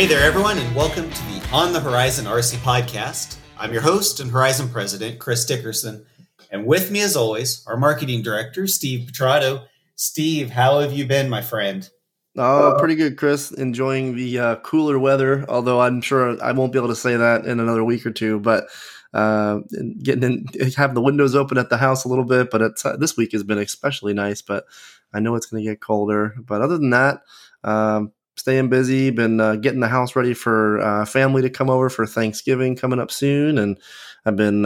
Hey there, everyone, and welcome to the On the Horizon RC podcast. I'm your host and Horizon president, Chris Dickerson, and with me, as always, our marketing director, Steve Petrato. Steve, how have you been, my friend? Oh, pretty good, Chris. Enjoying the cooler weather, although I'm sure I won't be able to say that in another week or two, but getting in, having the windows open at the house a little bit, but it's, this week has been especially nice, but I know it's going to get colder. But other than that, staying busy, been getting the house ready for family to come over for Thanksgiving coming up soon, and I've been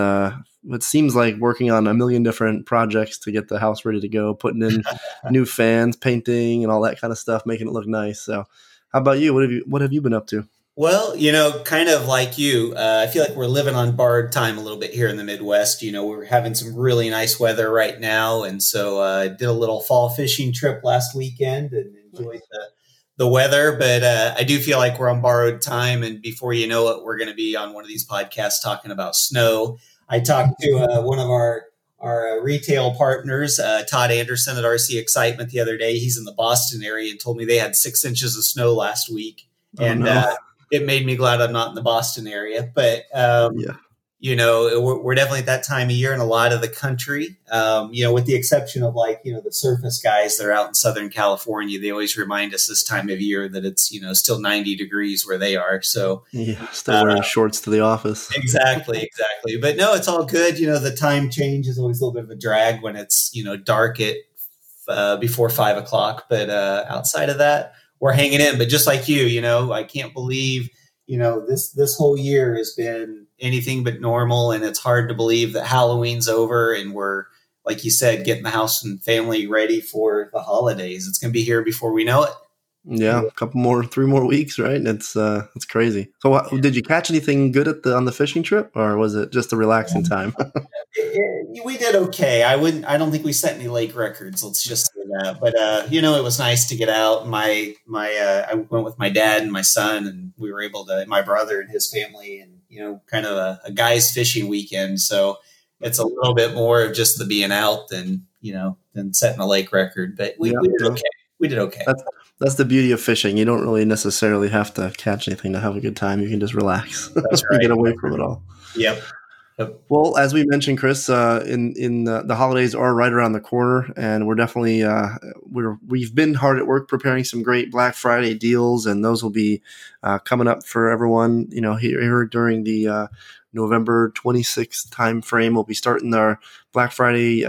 it seems like working on a million different projects to get the house ready to go, putting in new fans, painting, and all that kind of stuff, making it look nice. So how about you? What have you been up to? Well, you know, kind of like you, I feel like we're living on borrowed time a little bit here in the Midwest. You know, we're having some really nice weather right now. And so I did a little fall fishing trip last weekend and enjoyed the weather. But I do feel like we're on borrowed time. And before you know it, we're going to be on one of these podcasts talking about snow. I talked to one of our retail partners, Todd Anderson at RC Excitement the other day. He's in the Boston area and told me they had 6 inches of snow last week. And it made me glad I'm not in the Boston area. But, you know, we're definitely at that time of year in a lot of the country, you know, with the exception of like, you know, the surface guys that are out in Southern California. They always remind us this time of year that it's, you know, still 90 degrees where they are. So yeah, still wearing shorts to the office. Exactly. But no, it's all good. You know, the time change is always a little bit of a drag when it's, you know, dark at before 5 o'clock. But outside of that, we're hanging in. But just like you, you know, I can't believe, you know, this whole year has been anything but normal. And it's hard to believe that Halloween's over and we're, like you said, getting the house and family ready for the holidays. It's going to be here before we know it. Yeah. A couple more, 3 more weeks, right? And it's crazy. So did you catch anything good on the fishing trip, or was it just a relaxing time? We did okay. I don't think we set any lake records. Let's just say that. But, you know, it was nice to get out. I went with my dad and my son, and we were able to, my brother and his family, and, you know, kind of a guys fishing weekend. So it's a little bit more of just the being out than setting a lake record, but we did okay. We did okay. That's the beauty of fishing. You don't really necessarily have to catch anything to have a good time. You can just relax. That's right. Get away from it all. Yep. Well, as we mentioned, Chris, the holidays are right around the corner, and we're definitely we've been hard at work preparing some great Black Friday deals, and those will be coming up for everyone. You know, here during the November 26th time frame, we'll be starting our Black Friday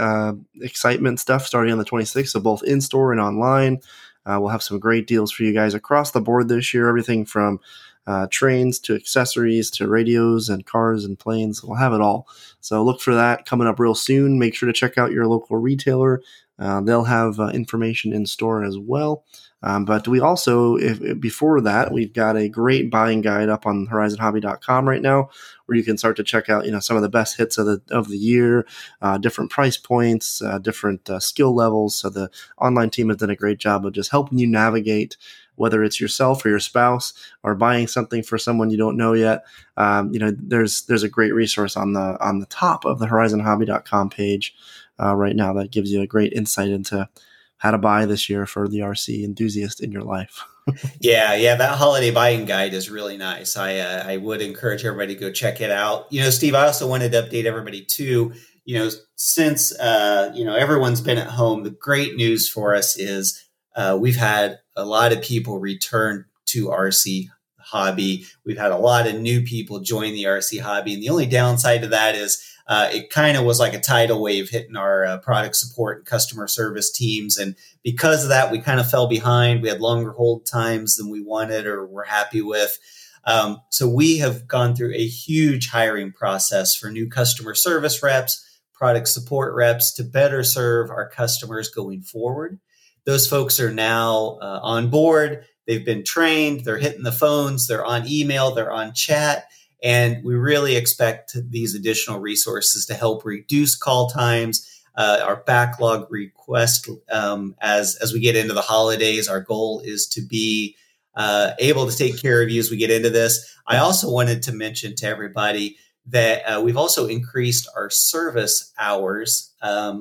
excitement stuff starting on the 26th. So both in store and online, we'll have some great deals for you guys across the board this year. Everything from trains to accessories to radios and cars and planes. We'll have it all. So look for that coming up real soon. Make sure to check out your local retailer. They'll have information in store as well. But we also, before that, we've got a great buying guide up on horizonhobby.com right now, where you can start to check out, you know, some of the best hits of the year, different price points, different skill levels. So the online team has done a great job of just helping you navigate, whether it's yourself or your spouse or buying something for someone you don't know yet. You know, there's a great resource on the top of the horizonhobby.com page right now that gives you a great insight into how to buy this year for the RC enthusiast in your life. Yeah. That holiday buying guide is really nice. I would encourage everybody to go check it out. You know, Steve, I also wanted to update everybody too. You know, since, you know, everyone's been at home, the great news for us is we've had a lot of people return to RC hobby. We've had a lot of new people join the RC hobby. And the only downside to that is it kind of was like a tidal wave hitting our product support and customer service teams. And because of that, we kind of fell behind. We had longer hold times than we wanted or were happy with. So we have gone through a huge hiring process for new customer service reps, product support reps to better serve our customers going forward. Those folks are now on board. They've been trained. They're hitting the phones. They're on email. They're on chat. And we really expect these additional resources to help reduce call times, our backlog request. As we get into the holidays, our goal is to be able to take care of you as we get into this. I also wanted to mention to everybody that we've also increased our service hours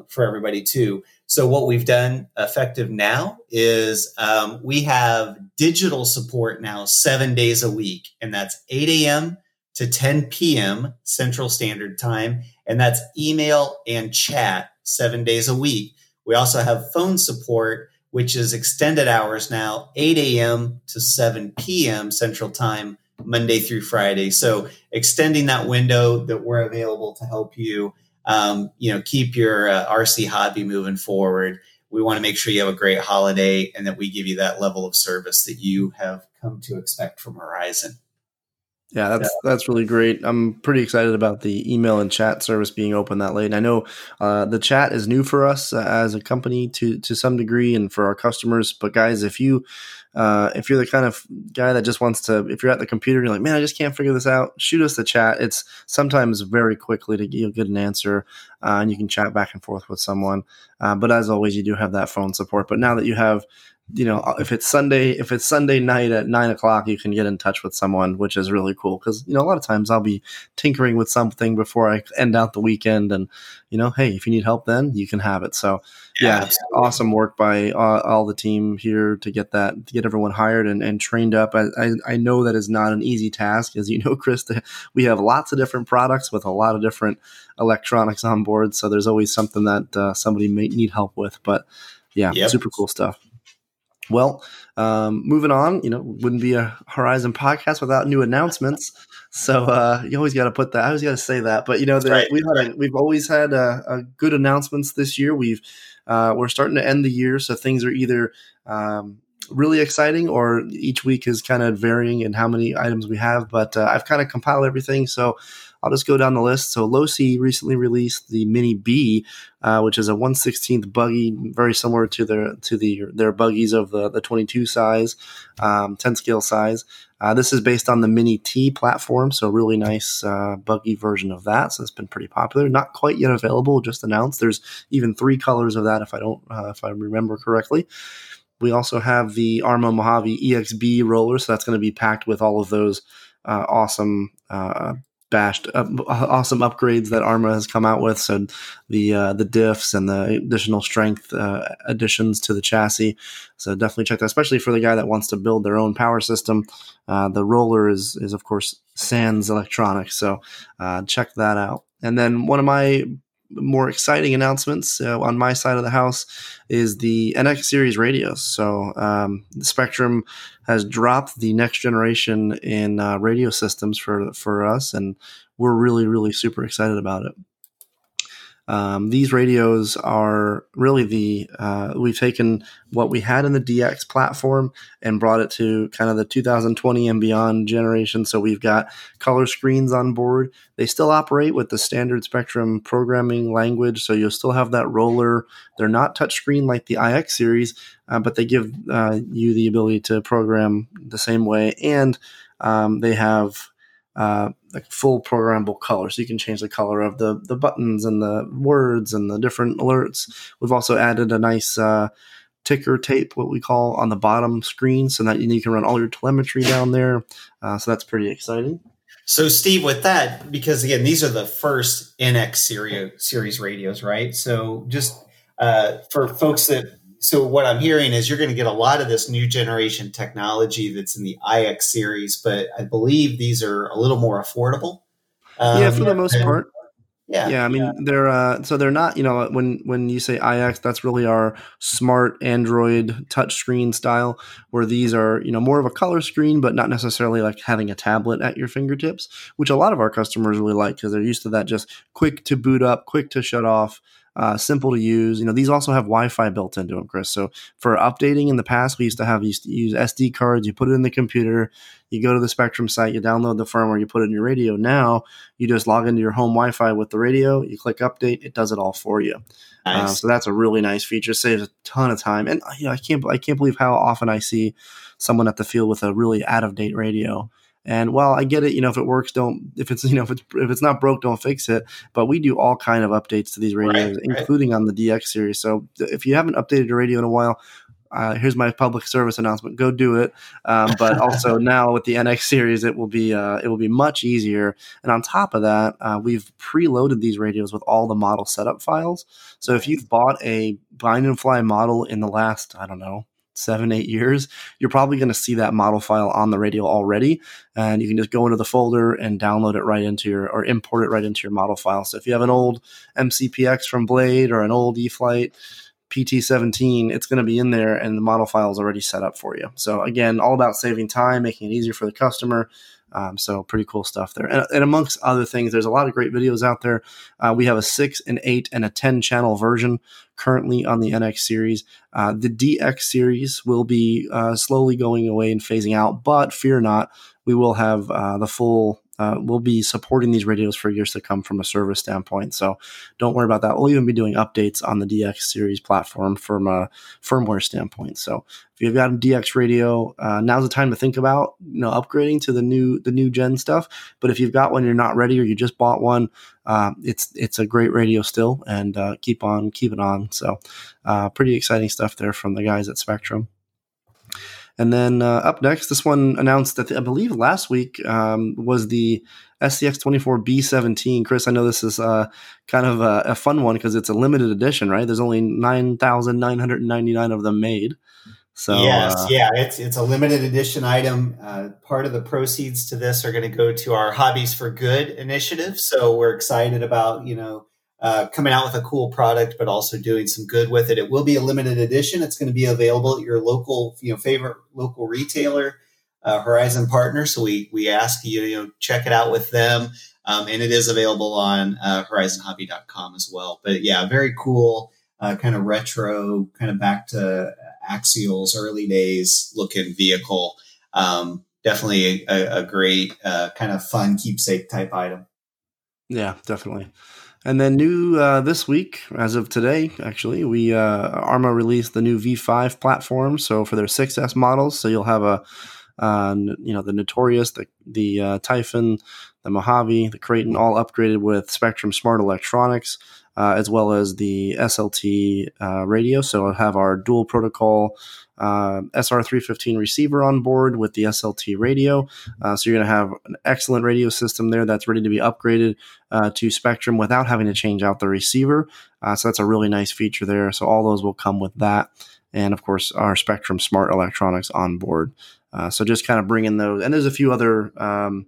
for everybody too. So what we've done effective now is we have digital support now 7 days a week, and that's 8 a.m. to 10 p.m. Central Standard Time, and that's email and chat 7 days a week. We also have phone support, which is extended hours now, 8 a.m. to 7 p.m. Central Time, Monday through Friday. So extending that window that we're available to help you keep your RC hobby moving forward. We want to make sure you have a great holiday and that we give you that level of service that you have come to expect from Horizon. Yeah, that's really great. I'm pretty excited about the email and chat service being open that late. And I know the chat is new for us as a company to some degree and for our customers. But guys, if you're the kind of guy that just wants to, if you're at the computer and you're like, man, I just can't figure this out, shoot us the chat. It's sometimes very quickly to you'll get an answer and you can chat back and forth with someone. But as always, you do have that phone support. But now that you have, if it's Sunday night at 9 o'clock, you can get in touch with someone, which is really cool. Cause a lot of times I'll be tinkering with something before I end out the weekend and, hey, if you need help, then you can have it. So yeah, awesome work by all the team here to get everyone hired and trained up. I know that is not an easy task. As you know, Chris, we have lots of different products with a lot of different electronics on board. So there's always something that somebody may need help with, but yeah, super cool stuff. Well, moving on, wouldn't be a Horizon podcast without new announcements. So you always got to put that. I always got to say that. But right. We've always had a good announcements this year. We're starting to end the year, so things are either really exciting or each week is kind of varying in how many items we have. But I've kind of compiled everything, so I'll just go down the list. So Losi recently released the Mini B, which is a 1/16 buggy, very similar to their buggies of the 22 size, 10 scale size. This is based on the Mini T platform, so a really nice buggy version of that. So it's been pretty popular. Not quite yet available, just announced. There's even 3 colors of that, if I remember correctly. We also have the Arrma Mojave EXB roller, so that's going to be packed with all of those awesome. Awesome upgrades that Arrma has come out with. So the diffs and the additional strength additions to the chassis. So definitely check that, especially for the guy that wants to build their own power system. The roller is of course sans electronics. So check that out. And then one of my more exciting announcements on my side of the house is the NX series radios. So the Spektrum has dropped the next generation in radio systems for us, and we're really, really super excited about it. These radios are really we've taken what we had in the DX platform and brought it to kind of the 2020 and beyond generation. So we've got color screens on board. They still operate with the standard Spektrum programming language. So you'll still have that roller. They're not touchscreen like the iX series, but they give you the ability to program the same way. And they have like full programmable color. So you can change the color of the buttons and the words and the different alerts. We've also added a nice ticker tape, what we call, on the bottom screen so that you can run all your telemetry down there. So that's pretty exciting. So Steve, with that, because again, these are the first NX series radios, right? So just for folks so what I'm hearing is you're going to get a lot of this new generation technology that's in the iX series, but I believe these are a little more affordable. For the most part. Yeah. I mean, they're so they're not, when you say iX, that's really our smart Android touchscreen style, where these are, more of a color screen, but not necessarily like having a tablet at your fingertips, which a lot of our customers really like because they're used to that just quick to boot up, quick to shut off. Simple to use. These also have Wi-Fi built into them, Chris. So for updating in the past, we used to use SD cards. You put it in the computer, you go to the Spektrum site, you download the firmware, you put it in your radio. Now you just log into your home Wi-Fi with the radio, you click update, it does it all for you. Nice. So that's a really nice feature. Saves a ton of time. And I can't believe how often I see someone at the field with a really out-of-date radio. And while I get it, if it works, if it's not broke, don't fix it. But we do all kind of updates to these radios, including on the DX series. So if you haven't updated your radio in a while, here's my public service announcement. Go do it. But also now with the NX series, it will be much easier. And on top of that, we've preloaded these radios with all the model setup files. So if you've bought a bind and fly model in the last, I don't know, 7-8 years, you're probably going to see that model file on the radio already, and you can just go into the folder and download it right into your, or import it right into your model file. So if you have an old MCPX from Blade or an old eFlight PT17, it's going to be in there, and the model file is already set up for you. So again, all about saving time, making it easier for the customer. So pretty cool stuff there. And amongst other things, there's a lot of great videos out there. We have a 6, an 8, and a 10 channel version currently on the NX series. The DX series will be slowly going away and phasing out, but fear not, we will have the full, we'll be supporting these radios for years to come from a service standpoint. So don't worry about that. We'll even be doing updates on the DX series platform from a firmware standpoint. So if you've got a DX radio, now's the time to think about, you know, upgrading to the new gen stuff. But if you've got one, you're not ready, or you just bought one, it's a great radio still, and keep it on. So pretty exciting stuff there from the guys at Spektrum. And then up next, this one announced that I believe last week was the SCX24B17. Chris, I know this is kind of a fun one because it's a limited edition, right? There's only 9,999 of them made. So it's a limited edition item. Part of the proceeds to this are going to go to our Hobbies for Good initiative. So we're excited about, you know, coming out with a cool product, but also doing some good with it. It will be a limited edition. It's going to be available at your local, you know, favorite local retailer, Horizon partner. So we ask you, you know, check it out with them. And it is available on horizonhobby.com as well. But yeah, very cool, kind of retro, kind of back to Axial's early days looking vehicle. Definitely a great kind of fun keepsake type item. Yeah, definitely. And then new this week, as of today, actually, we Arrma released the new V5 platform. So for their 6S models, so you'll have a the Notorious, the Typhon, the Mojave, the Kraton, all upgraded with Spektrum Smart Electronics, as well as the SLT radio. So it'll have our dual protocol SR315 receiver on board with the SLT radio. So you're going to have an excellent radio system there that's ready to be upgraded to Spektrum without having to change out the receiver. So that's a really nice feature there. So all those will come with that. And of course, our Spektrum Smart Electronics on board. So just kind of bringing those. And there's a few other, I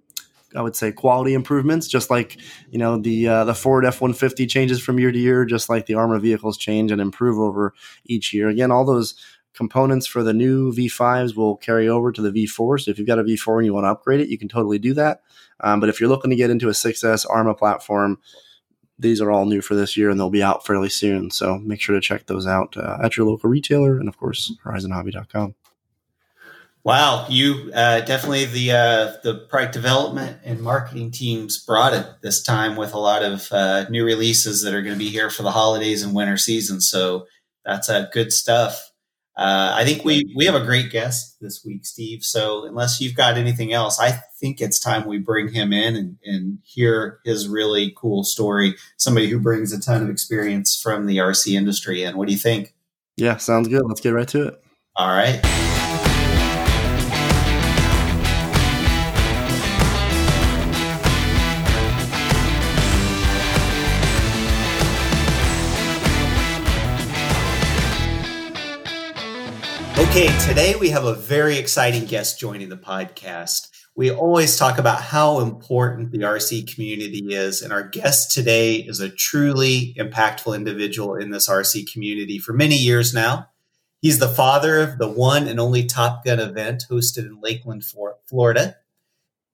would say, quality improvements, just like, you know, the Ford F-150 changes from year to year, just like the Arrma vehicles change and improve over each year. Again, all those components for the new V5s will carry over to the V4. So if you've got a V4 and you want to upgrade it, you can totally do that. But if you're looking to get into a 6S Arrma platform, these are all new for this year, and they'll be out fairly soon. So make sure to check those out at your local retailer and, of course, horizonhobby.com. Wow, you definitely the product development and marketing teams brought it this time with a lot of new releases that are going to be here for the holidays and winter season. So that's good stuff. I think we have a great guest this week, Steve. So unless you've got anything else, I think it's time we bring him in and hear his really cool story. Somebody who brings a ton of experience from the RC industry. And what do you think? Yeah, sounds good. Let's get right to it. All right. Okay, today we have a very exciting guest joining the podcast. We always talk about how important the RC community is, and our guest today is a truly impactful individual in this RC community for many years now. He's the father of the one and only Top Gun event hosted in Lakeland, Florida.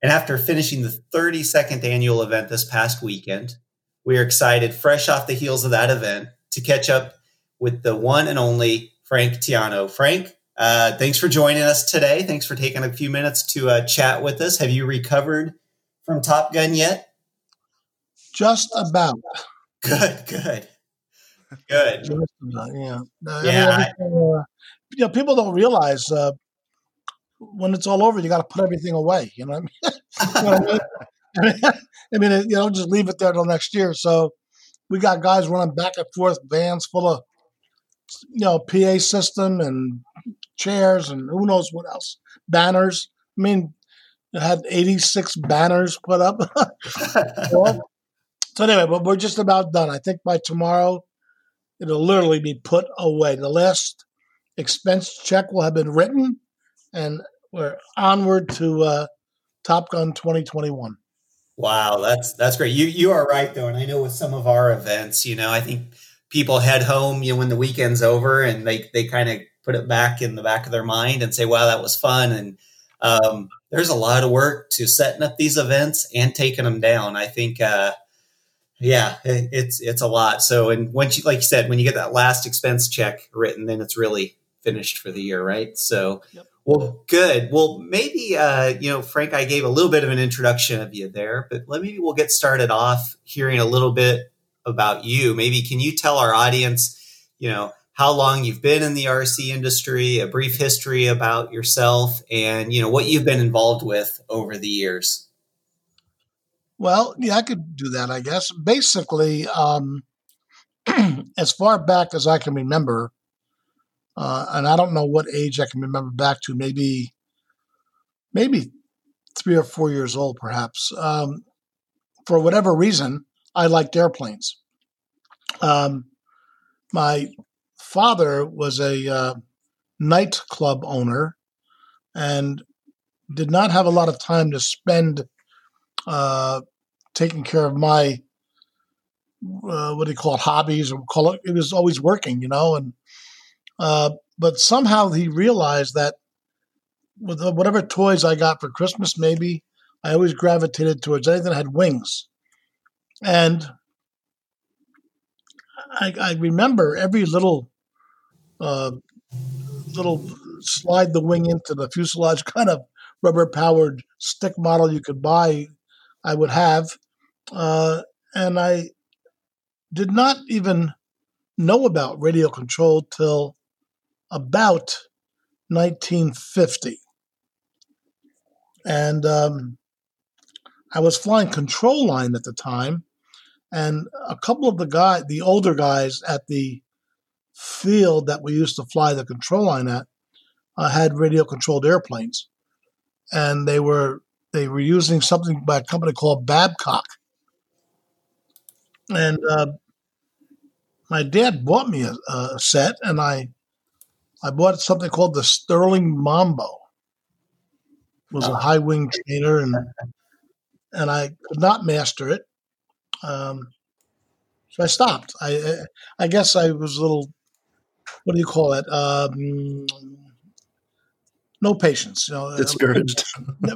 And after finishing the 32nd annual event this past weekend, we are excited, fresh off the heels of that event, to catch up with the one and only Frank Tiano. Frank, thanks for joining us today. Thanks for taking a few minutes to chat with us. Have you recovered from Top Gun yet? Just about. Good. Just about, yeah. You know, people don't realize when it's all over, you got to put everything away. You know what I mean? You know, just leave it there till next year. So we got guys running back and forth, vans full of PA system and chairs and who knows what else. Banners. I mean, it had 86 banners put up. So anyway, but we're just about done. I think by tomorrow, it'll literally be put away. The last expense check will have been written, and we're onward to Top Gun 2021. Wow, that's great. You are right, though, and I know with some of our events, I think people head home, when the weekend's over, and they kind of put it back in the back of their mind and say, wow, that was fun. And there's a lot of work to setting up these events and taking them down. I think, it's a lot. So, and once you, like you said, when you get that last expense check written, then it's really finished for the year, right? So, yep. Well, good. Well, maybe, Frank, I gave a little bit of an introduction of you there, but maybe we'll get started off hearing a little bit about you. Maybe can you tell our audience, how long you've been in the RC industry, a brief history about yourself, and, what you've been involved with over the years? Well, yeah, I could do that, I guess. Basically, as far back as I can remember, and I don't know what age I can remember back to, maybe 3 or 4 years old, perhaps. For whatever reason, I liked airplanes. My father was a nightclub owner and did not have a lot of time to spend taking care of my, hobbies, or call it. It was always working, but somehow he realized that with whatever toys I got for Christmas, maybe I always gravitated towards anything that had wings. And I remember every little slide the wing into the fuselage kind of rubber powered stick model you could buy, I would have. And I did not even know about radio control till about 1950. And I was flying control line at the time, and a couple of the older guys at the field that we used to fly the control line at had radio controlled airplanes, and they were using something by a company called Babcock, and my dad bought me a set, and I bought something called the Sterling Mambo. It was a high wing trainer, and I could not master it. So I stopped. I guess I was a little, no patience. Discouraged.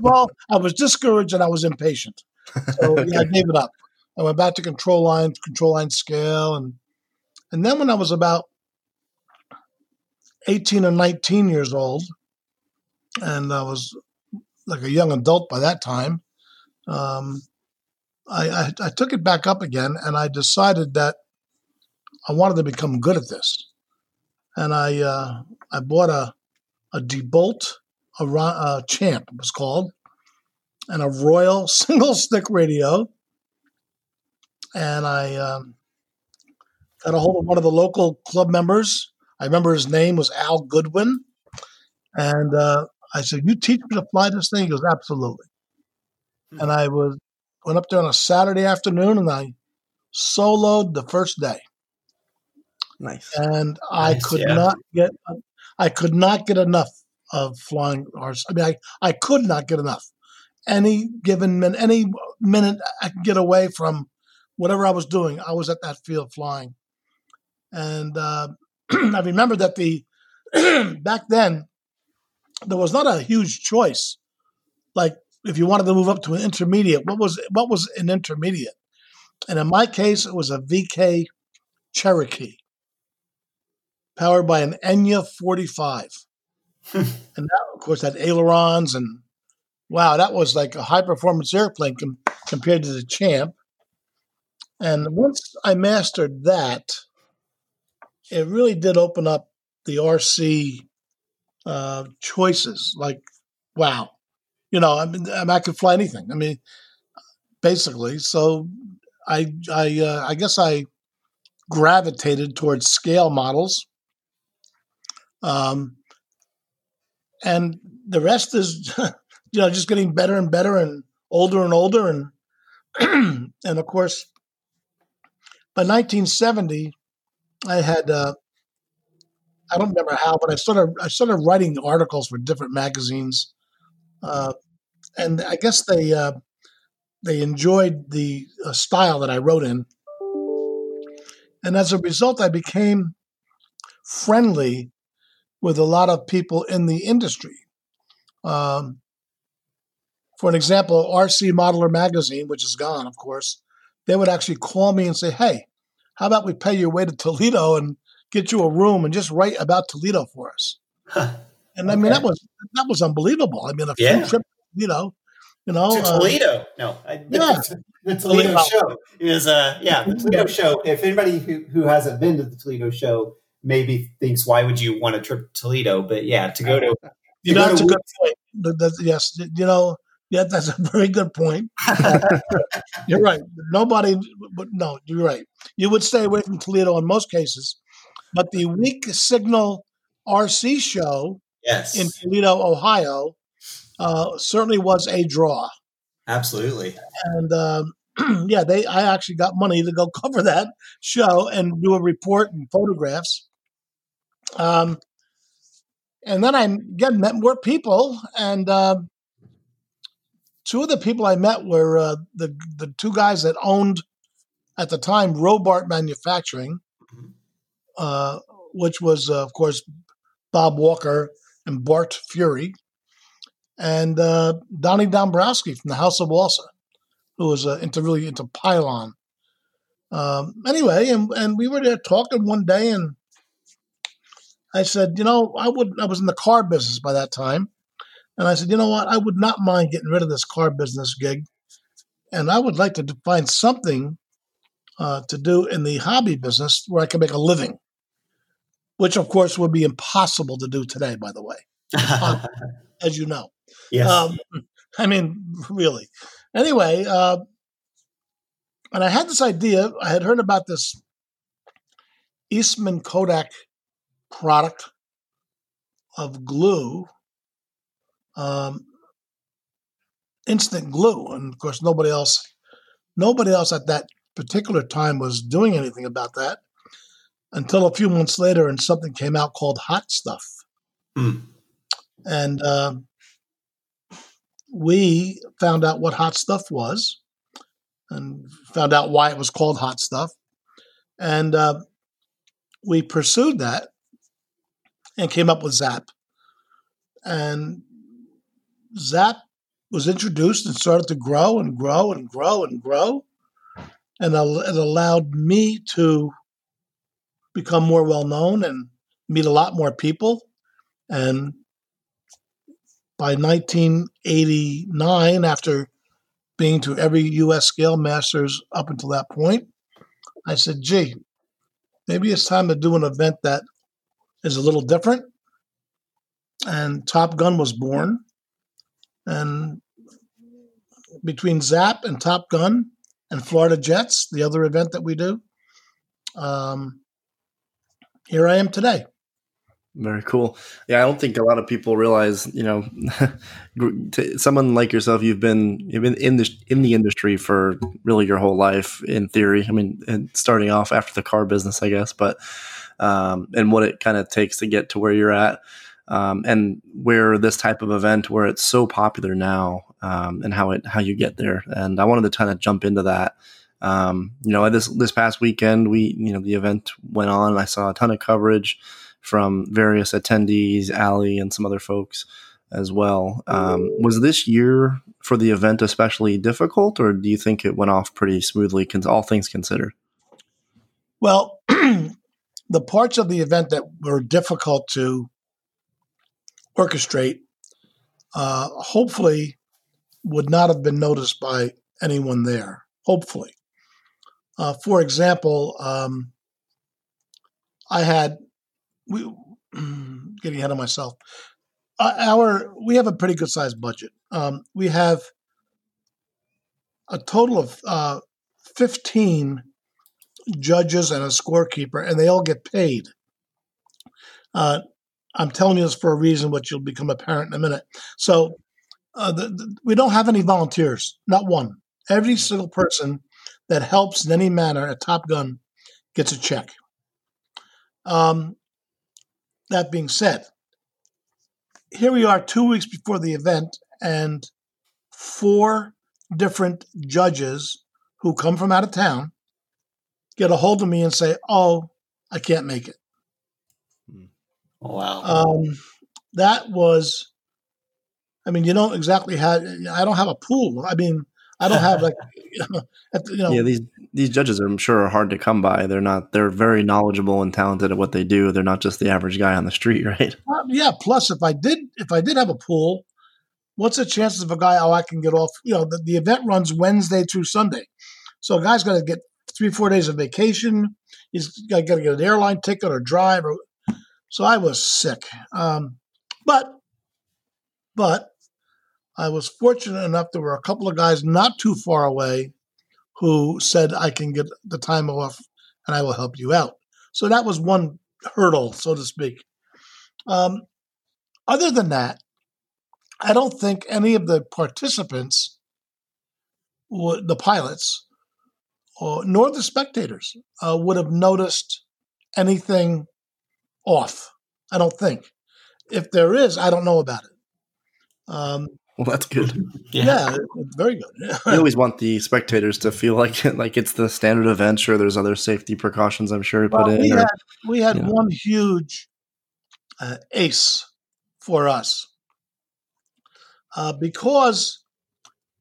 Well, I was discouraged and I was impatient. So I gave it up. I went back to control line scale. And then when I was about 18 or 19 years old, and I was like a young adult by that time, I took it back up again, and I decided that I wanted to become good at this. And I bought a Debolt, a Champ it was called, and a Royal single stick radio. And I got a hold of one of the local club members. I remember his name was Al Goodwin. And I said, "You teach me to fly this thing?" He goes, "Absolutely." Mm-hmm. And I went up there on a Saturday afternoon, and I soloed the first day. Nice. And I could not get enough of flying RC. I mean, I could not get enough. Any given minute, I could get away from whatever I was doing, I was at that field flying. And I remember that back then, there was not a huge choice. Like, if you wanted to move up to an intermediate, what was an intermediate? And in my case, it was a VK Cherokee, powered by an Enya 45. And that, of course, had ailerons, and wow, that was like a high-performance airplane compared to the Champ. And once I mastered that, it really did open up the RC choices. Like, wow, I could fly anything. I mean, basically. So I guess I gravitated towards scale models, And the rest is, you know, just getting better and better and older and older. And and of course, by 1970, I had, I don't remember how, but I started writing articles for different magazines. And I guess they enjoyed the style that I wrote in. And as a result, I became friendly with a lot of people in the industry. For an example, RC Modeler Magazine, which is gone, of course, they would actually call me and say, hey, how about we pay your way to Toledo and get you a room and just write about Toledo for us? Huh. And I mean, that was unbelievable. I mean, a field trip, you know, to Toledo. The Toledo show is, the Toledo show. If anybody who hasn't been to the Toledo show maybe thinks, why would you want to trip to Toledo? But yeah, to go to, you know, that's a good point. Yes, you know, yeah, that's a very good point. You're right. You're right. You would stay away from Toledo in most cases, but the weak signal RC show in Toledo, Ohio, certainly was a draw. Absolutely. And I actually got money to go cover that show and do a report and photographs. And then I met more people, and two of the people I met were the two guys that owned at the time Robart Manufacturing, which was of course Bob Walker and Bart Fury, and Donnie Dombrowski from the House of Walsa, who was into pylon. Anyway, and we were there talking one day, and I said, you know, I was in the car business by that time, and I said, you know what, I would not mind getting rid of this car business gig, and I would like to find something to do in the hobby business where I can make a living, which of course would be impossible to do today, by the way, as you know. Yes. I mean, really. Anyway, and I had this idea. I had heard about this Eastman Kodak product of glue, instant glue. And, of course, nobody else at that particular time was doing anything about that until a few months later, and something came out called Hot Stuff. Mm. And we found out what Hot Stuff was and found out why it was called Hot Stuff. And we pursued that and came up with Zap. And Zap was introduced and started to grow and grow and grow and grow. And it allowed me to become more well-known and meet a lot more people. And by 1989, after being to every U.S. Scale Masters up until that point, I said, gee, maybe it's time to do an event that is a little different. And Top Gun was born. And between Zap and Top Gun and Florida Jets, the other event that we do, here I am today. Very cool. Yeah, I don't think a lot of people realize, you know, someone like yourself, you've been in the industry for really your whole life in theory. I mean, and starting off after the car business, I guess, but and what it kind of takes to get to where you're at, and where this type of event where it's so popular now, and how you get there. And I wanted to kind of jump into that. You know, this past weekend, the event went on, and I saw a ton of coverage from various attendees, Ali and some other folks as well. Was this year for the event especially difficult, or do you think it went off pretty smoothly, all things considered? Well, the parts of the event that were difficult to orchestrate hopefully would not have been noticed by anyone there, hopefully. For example, getting ahead of myself. We have a pretty good sized budget. We have a total of 15 judges and a scorekeeper, and they all get paid. I'm telling you this for a reason, which you'll become apparent in a minute. So we don't have any volunteers, not one. Every single person that helps in any manner at Top Gun gets a check. That being said, here we are 2 weeks before the event, and four different judges who come from out of town get a hold of me and say, oh, I can't make it. Wow. That was, I mean, you don't exactly have, I don't have a pool. I mean, I don't have like, Yeah, these judges, I'm sure, are hard to come by. They're very knowledgeable and talented at what they do. They're not just the average guy on the street, right? Yeah. Plus, if I did have a pool, what's the chances of a guy, I can get off? You know, the event runs Wednesday through Sunday. So a guy's got to get 3-4 days of vacation. He's got to get an airline ticket or drive. So I was sick. But I was fortunate enough there were a couple of guys not too far away who said, I can get the time off and I will help you out. So that was one hurdle, so to speak. Other than that, I don't think any of the participants, the pilots, nor the spectators, would have noticed anything off. I don't think. If there is, I don't know about it. Well, that's good. Yeah, very good. We always want the spectators to feel like it's the standard event. Sure, there's other safety precautions, I'm sure, put in. We had one huge ace for us. Because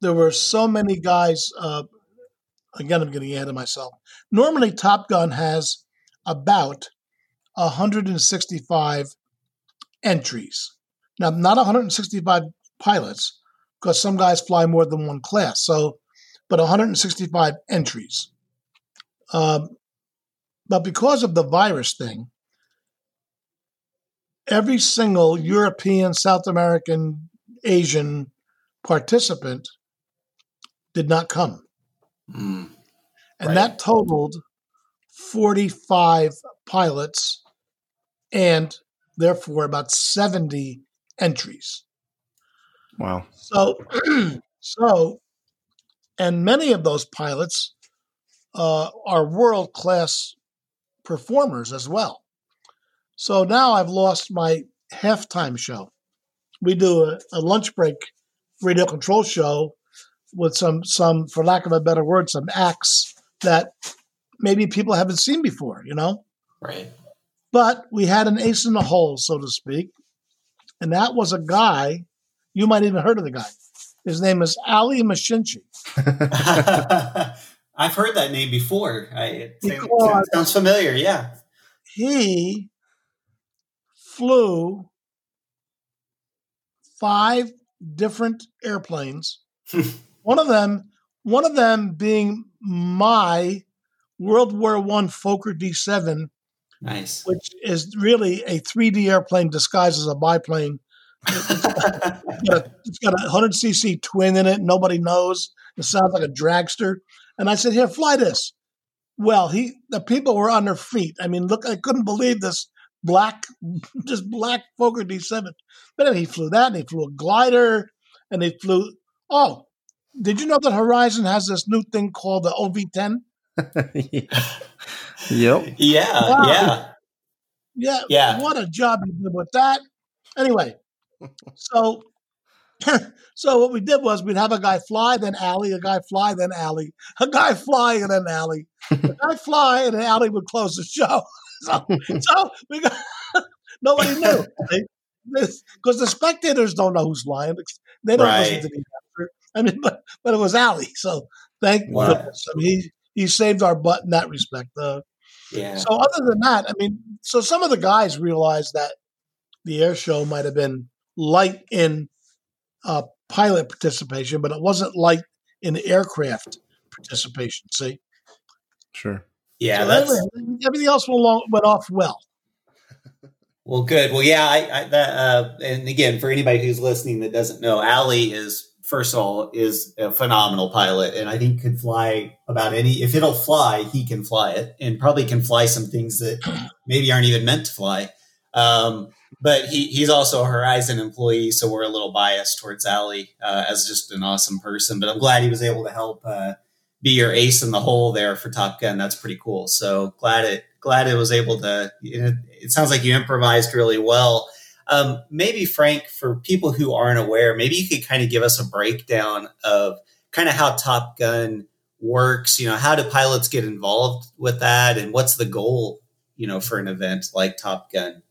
there were so many guys, again, I'm getting ahead of myself. Normally, Top Gun has about 165 entries. Now, not 165 pilots, because some guys fly more than one class. So, but 165 entries. But because of the virus thing, every single European, South American, Asian participant did not come. Mm, and right. That totaled 45 pilots and therefore about 70 entries. Wow. So, and many of those pilots are world-class performers as well. So now I've lost my halftime show. We do a lunch break radio control show with some, for lack of a better word, some acts that maybe people haven't seen before, you know? Right. But we had an ace in the hole, so to speak. And that was a guy, you might even heard of the guy. His name is Ali Mashinchi. I've heard that name before. It sounds familiar, yeah. He flew 5 different airplanes. one of them being my World War I Fokker D7. Nice. Which is really a 3D airplane disguised as a biplane. It's got a 100cc twin in it. Nobody knows. It sounds like a dragster. And I said, here, fly this. Well, the people were on their feet. I mean, look, I couldn't believe this. Black Fokker D7. But then he flew that, and he flew a glider, and they flew. Oh, did you know that Horizon has this new thing called the OV-10? Yep. Yeah. Wow. Yeah. What a job you did with that. Anyway, so what we did was we'd have a guy fly, then alley, a guy fly, then alley, a guy fly, and then alley, a guy fly, and then alley would close the show. So we got, nobody knew, because the spectators don't know who's flying. They don't listen to the actor. I mean, but it was Ali. So thank goodness. I mean, he saved our butt in that respect. Yeah. So other than that, I mean, so some of the guys realized that the air show might have been light in pilot participation, but it wasn't light in aircraft participation. See? Sure. Yeah, so anyway, everything else went off well. Well, good. Well, yeah. And again, for anybody who's listening that doesn't know, Ali is, first of all, is a phenomenal pilot, and I think could fly about any. If it'll fly, he can fly it, and probably can fly some things that maybe aren't even meant to fly. But he's also a Horizon employee, so we're a little biased towards Ali as just an awesome person. But I'm glad he was able to help be your ace in the hole there for Top Gun. That's pretty cool. So glad it was able to. It sounds like you improvised really well. Maybe, Frank, for people who aren't aware, maybe you could kind of give us a breakdown of kind of how Top Gun works. How do pilots get involved with that, and what's the goal, for an event like Top Gun?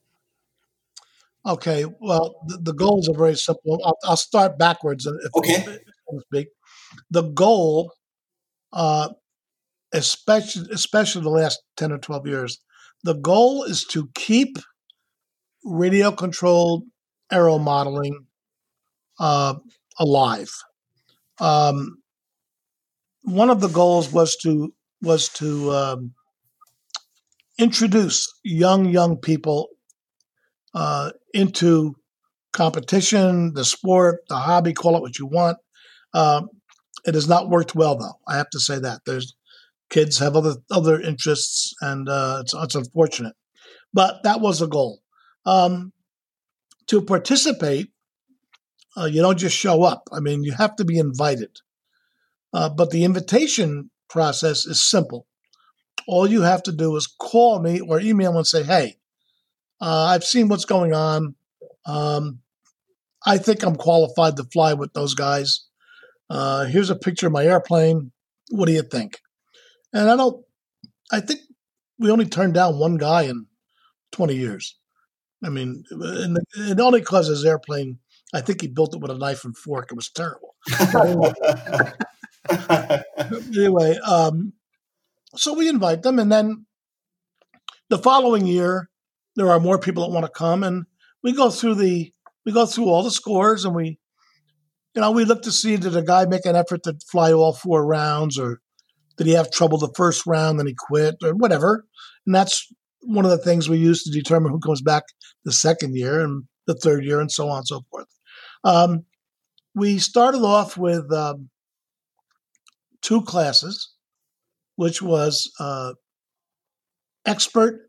Okay, well, the goals are very simple. I'll start backwards. If I speak. The goal, especially the last 10 or 12 years, the goal is to keep radio-controlled aero modeling alive. One of the goals was to introduce young people into competition, the sport, the hobby, call it what you want. It has not worked well, though. I have to say that. Kids have other interests, and it's unfortunate. But that was the goal. To participate, you don't just show up. I mean, you have to be invited. But the invitation process is simple. All you have to do is call me or email and say, hey, I've seen what's going on. I think I'm qualified to fly with those guys. Here's a picture of my airplane. What do you think? And I think we only turned down one guy in 20 years. I mean, and it only causes airplane. I think he built it with a knife and fork. It was terrible. Anyway, so we invite them. And then the following year, there are more people that want to come, and we go through all the scores, and we look to see, did a guy make an effort to fly all four rounds, or did he have trouble the first round and he quit or whatever? And that's one of the things we use to determine who comes back the second year and the third year and so on and so forth. We started off with two classes, which was expert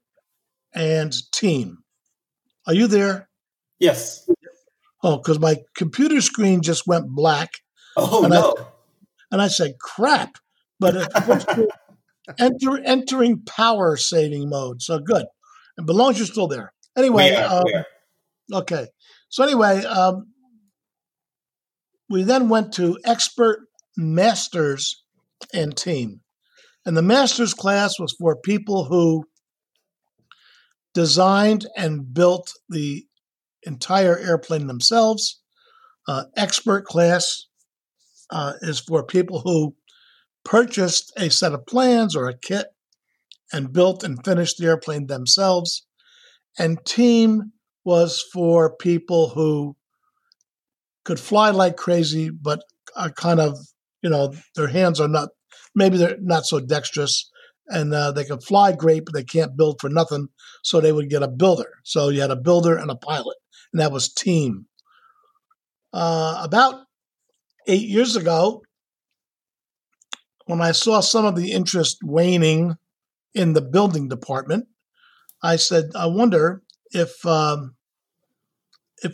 and team. Are you there? Yes. Oh, because my computer screen just went black. Oh, and no. I said, crap. But entering power saving mode. So good. And Belongs, you're still there. Anyway. Okay. So anyway, we then went to expert, masters, and team. And the masters class was for people who designed and built the entire airplane themselves. Expert class is for people who purchased a set of plans or a kit and built and finished the airplane themselves. And team was for people who could fly like crazy, but are kind of, their hands are not, maybe they're not so dexterous. And they can fly great, but they can't build for nothing. So they would get a builder. So you had a builder and a pilot, and that was team. About 8 years ago, when I saw some of the interest waning in the building department, I said, I wonder if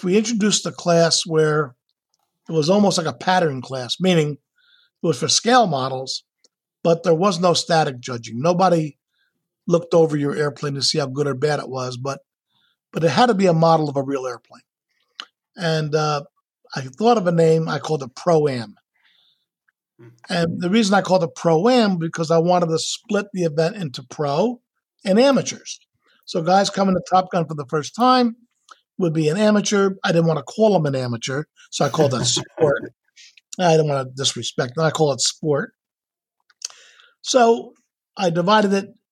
we introduced a class where it was almost like a pattern class, meaning it was for scale models, but there was no static judging. Nobody looked over your airplane to see how good or bad it was, but it had to be a model of a real airplane. And I thought of a name. I called it Pro-Am. And the reason I called it Pro-Am because I wanted to split the event into pro and amateurs. So guys coming to Top Gun for the first time would be an amateur. I didn't want to call them an amateur, so I called that sport. I didn't want to disrespect them. I call it sport. So I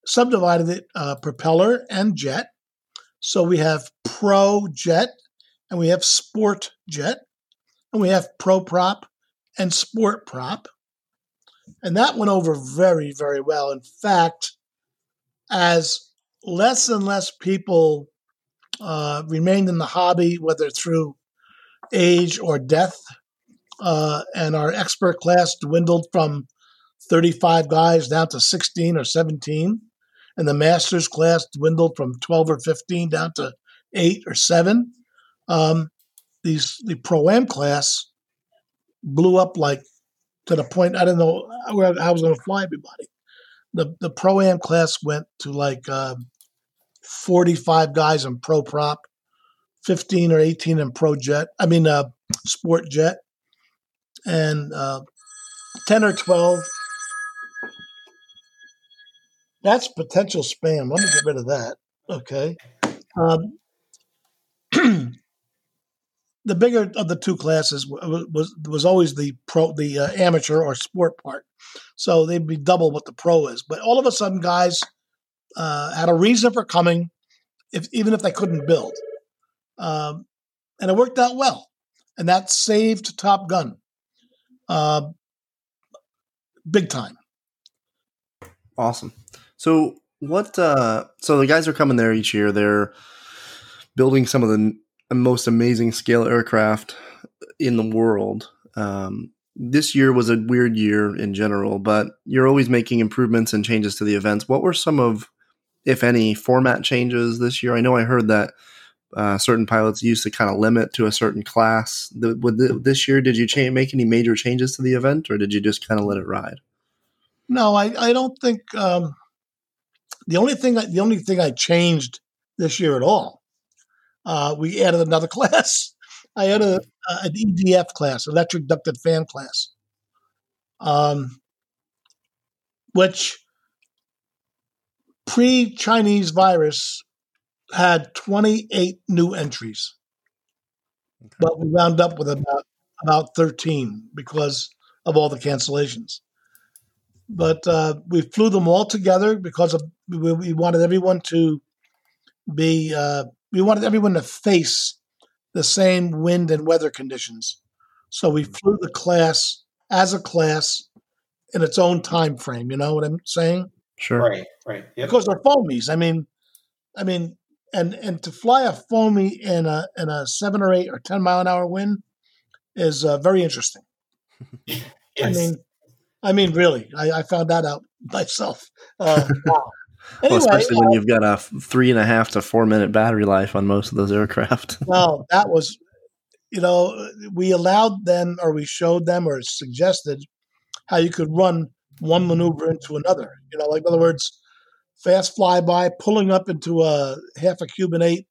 subdivided it, propeller and jet. So we have pro jet, and we have sport jet, and we have pro prop and sport prop. And that went over very, very well. In fact, as less and less people remained in the hobby, whether through age or death, and our expert class dwindled from 35 guys down to 16 or 17, and the master's class dwindled from 12 or 15 down to 8 or 7. The Pro-Am class blew up like to the point I didn't know where I was going to fly everybody. The Pro-Am class went to like 45 guys in Pro Prop, 15 or 18 in Pro Jet. I mean Sport Jet, and 10 or 12. That's potential spam. Let me get rid of that. Okay. The bigger of the two classes was always the pro, the amateur or sport part. So they'd be double what the pro is. But all of a sudden, guys had a reason for coming, even if they couldn't build. And it worked out well. And that saved Top Gun big time. Awesome. So what? So the guys are coming there each year. They're building some of the most amazing scale aircraft in the world. This year was a weird year in general, but you're always making improvements and changes to the events. What were some of, if any, format changes this year? I know I heard that certain pilots used to kind of limit to a certain class. This year, did you make any major changes to the event, or did you just kind of let it ride? No, I don't think the only thing I changed this year at all, we added another class. I had an EDF class, electric ducted fan class, which pre-Chinese virus had 28 new entries, okay, but we wound up with about 13 because of all the cancellations. But we flew them all together because we wanted everyone to be. We wanted everyone to face the same wind and weather conditions. So we flew the class as a class in its own time frame. You know what I'm saying? Sure. Right. Yep. Because they're foamies. I mean, and to fly a foamy in a 7 or 8 or 10 mile an hour wind is very interesting. Yes. I mean, really, I found that out myself. Wow. Anyway, well, especially when you've got a 3.5 to 4 minute battery life on most of those aircraft. Well, that was, we allowed them, or we showed them, or suggested how you could run one maneuver into another. Like in other words, fast flyby, pulling up into a half a Cuban 8,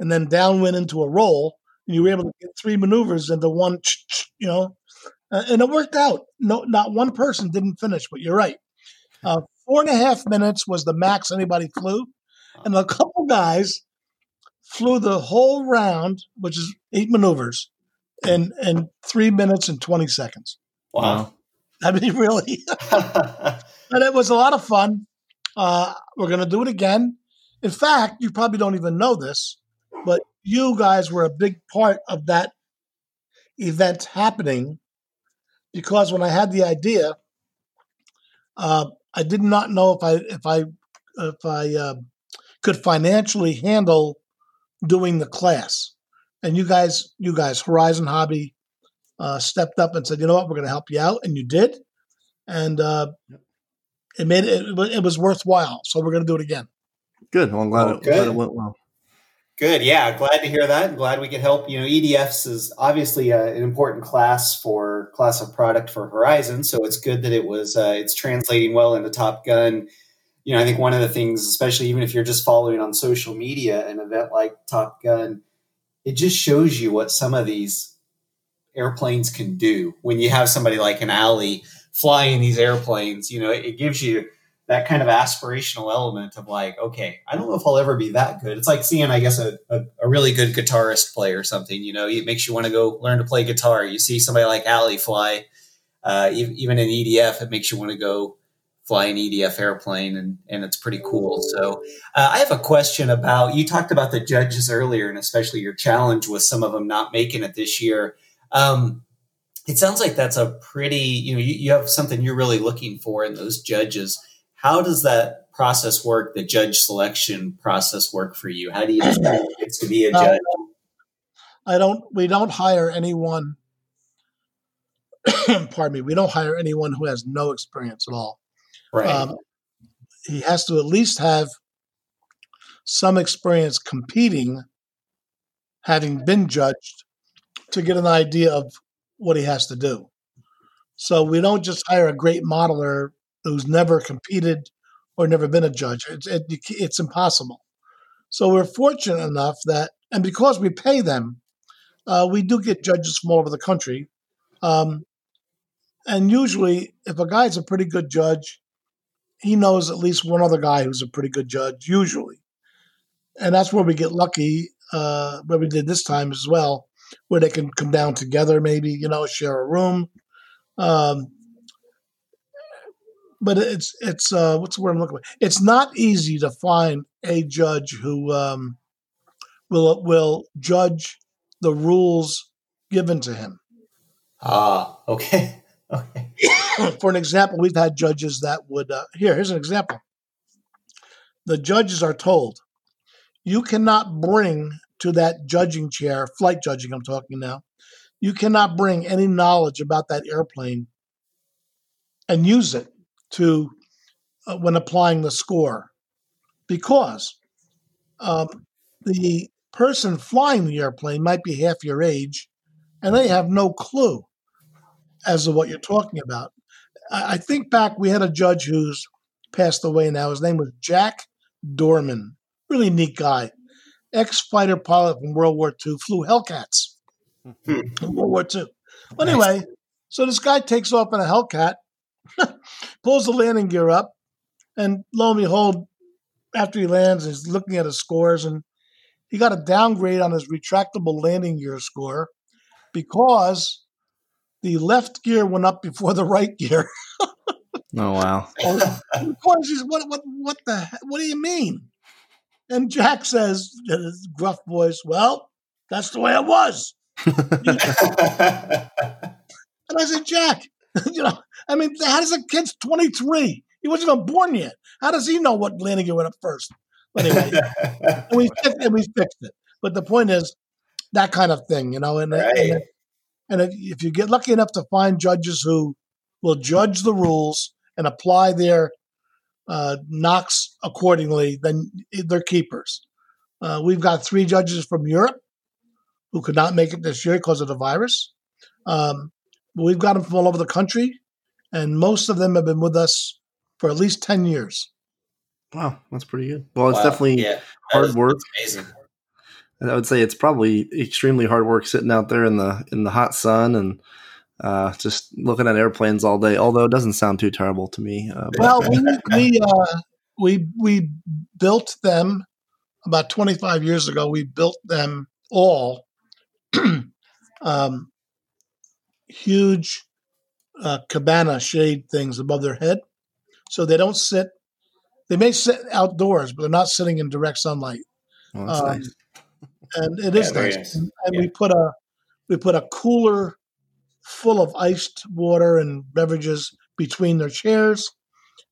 and then downwind into a roll, and you were able to get 3 maneuvers into one. And it worked out. No, not one person didn't finish, but you're right. 4.5 minutes was the max anybody flew. And a couple guys flew the whole round, which is 8 maneuvers, in 3 minutes and 20 seconds. Wow. I mean, really. And it was a lot of fun. We're going to do it again. In fact, you probably don't even know this, but you guys were a big part of that event happening. Because when I had the idea, I did not know if I could financially handle doing the class. And you guys, Horizon Hobby, stepped up and said, "You know what? We're going to help you out," and you did. And it was worthwhile. So we're going to do it again. Good. Well, I'm glad it went well. Good. Yeah. Glad to hear that. I'm glad we could help. EDFs is obviously an important class of product for Horizon. So it's good that it was, it's translating well into Top Gun. I think one of the things, especially even if you're just following on social media, an event like Top Gun, it just shows you what some of these airplanes can do. When you have somebody like an Ali flying these airplanes, it gives you that kind of aspirational element of like, okay, I don't know if I'll ever be that good. It's like seeing, I guess, a really good guitarist play or something. It makes you want to go learn to play guitar. You see somebody like Ali fly, even an EDF, it makes you want to go fly an EDF airplane, and it's pretty cool. So I have a question about, you talked about the judges earlier, and especially your challenge with some of them not making it this year. It sounds like that's a pretty, you have something you're really looking for in those judges. How does that process work, the judge selection process work for you? How do you decide who gets to be a judge? We don't hire anyone. Pardon me. We don't hire anyone who has no experience at all. Right. He has to at least have some experience competing having been judged, to get an idea of what he has to do. So we don't just hire a great modeler who's never competed or never been a judge. It's impossible. So we're fortunate enough that, and because we pay them, we do get judges from all over the country. And usually if a guy's a pretty good judge, he knows at least one other guy who's a pretty good judge, usually. And that's where we get lucky, where we did this time as well, where they can come down together maybe, share a room. But it's what's the word I'm looking for? It's not easy to find a judge who will judge the rules given to him. Okay. For an example, we've had judges that would, here's an example. The judges are told, you cannot bring to that judging chair, flight judging I'm talking now, you cannot bring any knowledge about that airplane and use it to when applying the score, because the person flying the airplane might be half your age and they have no clue as to what you're talking about. I think back, we had a judge who's passed away now. His name was Jack Dorman, really neat guy, ex-fighter pilot from World War II, flew Hellcats in World War II. Well, anyway, so this guy takes off in a Hellcat, pulls the landing gear up, and lo and behold, after he lands, he's looking at his scores, and he got a downgrade on his retractable landing gear score because the left gear went up before the right gear. Oh, wow. Of course, he's, what do you mean? And Jack says, in his gruff voice, well, that's the way it was. And I said, Jack, how does a kid's 23? He wasn't even born yet. How does he know what landing gear went up first? But anyway, and we fixed it. But the point is that kind of thing, And if you get lucky enough to find judges who will judge the rules and apply their knocks accordingly, then they're keepers. We've got 3 judges from Europe who could not make it this year because of the virus. But we've got them from all over the country, and most of them have been with us for at least 10 years. Wow, that's pretty good. Well, it's definitely hard work. Amazing. And I would say it's probably extremely hard work sitting out there in the hot sun and just looking at airplanes all day, although it doesn't sound too terrible to me. We built them about 25 years ago. We built them all. Huge cabana shade things above their head, so they don't sit. They may sit outdoors, but they're not sitting in direct sunlight. Oh, that's nice. And it is nice. Nice. And we put a cooler full of iced water and beverages between their chairs,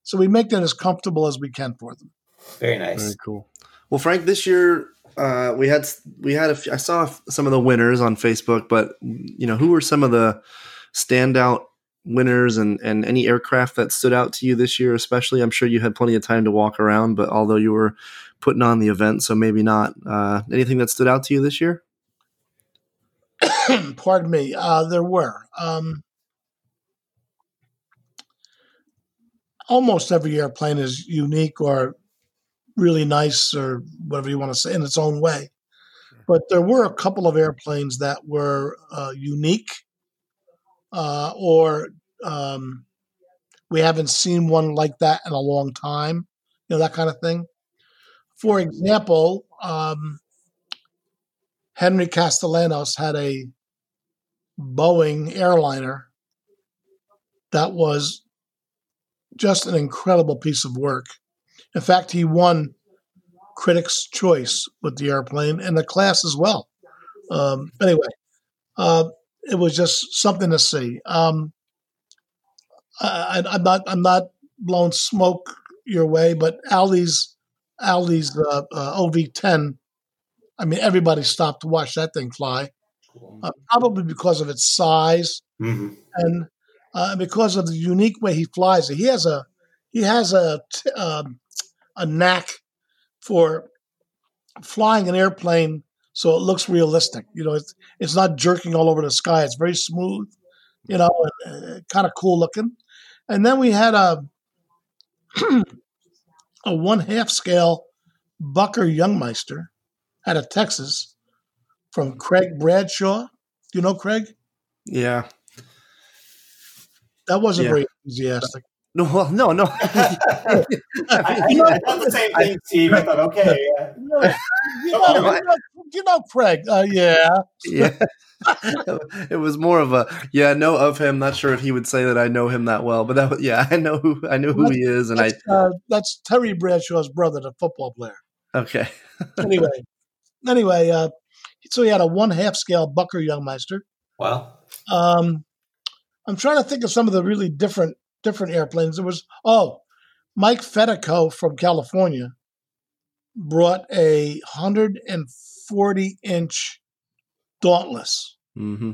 so we make that as comfortable as we can for them. Very nice. Very cool. Well, Frank, this year. We had a few, I saw some of the winners on Facebook, but who were some of the standout winners and any aircraft that stood out to you this year, especially? I'm sure you had plenty of time to walk around, but although you were putting on the event, so maybe not anything that stood out to you this year. Pardon me. There were almost every airplane is unique or really nice or whatever you want to say in its own way. But there were a couple of airplanes that were unique or we haven't seen one like that in a long time, that kind of thing. For example, Henry Castellanos had a Boeing airliner that was just an incredible piece of work. In fact, he won Critics' Choice with the airplane and the class as well. It was just something to see. I'm not blowing smoke your way, but Ali's OV-10. I mean, everybody stopped to watch that thing fly, probably because of its size and because of the unique way he flies. He has a knack for flying an airplane so it looks realistic. You know, it's not jerking all over the sky. It's very smooth, you know, and kind of cool looking. And then we had a 1/2 scale Bücker Jungmeister out of Texas from Craig Bradshaw. Do you know Craig? Yeah. That wasn't very enthusiastic. No. I thought the same thing, Steve. I thought, okay. You know Craig. Yeah. It was more of a, I know of him. Not sure if he would say that I know him that well, but that was, I know who he is. And that's Terry Bradshaw's brother, the football player. Okay. Anyway, so he had a 1/2 scale Bücker Jungmeister. Wow. I'm trying to think of some of the really different airplanes. There was Mike Fetico from California brought a 140-inch Dauntless. Mm-hmm.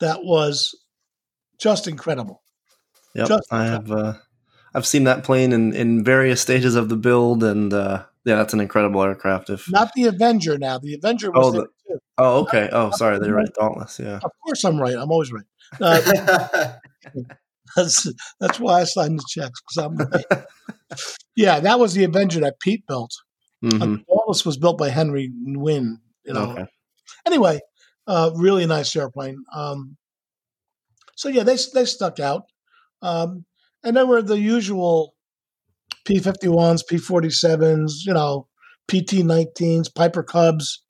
That was just incredible. Yep, I've seen that plane in various stages of the build, and that's an incredible aircraft. Not the Avenger now. The Avenger was there too. Oh, okay. Sorry, they're right. Dauntless. Yeah. Of course, I'm right. I'm always right. That's why I signed the checks, because I'm right. Yeah, that was the Avenger that Pete built. Mm-hmm. And Wallace was built by Henry Nguyen. You know. Okay. Anyway, really nice airplane. They stuck out. And then were the usual P-51s, P-47s, PT-19s, Piper Cubs.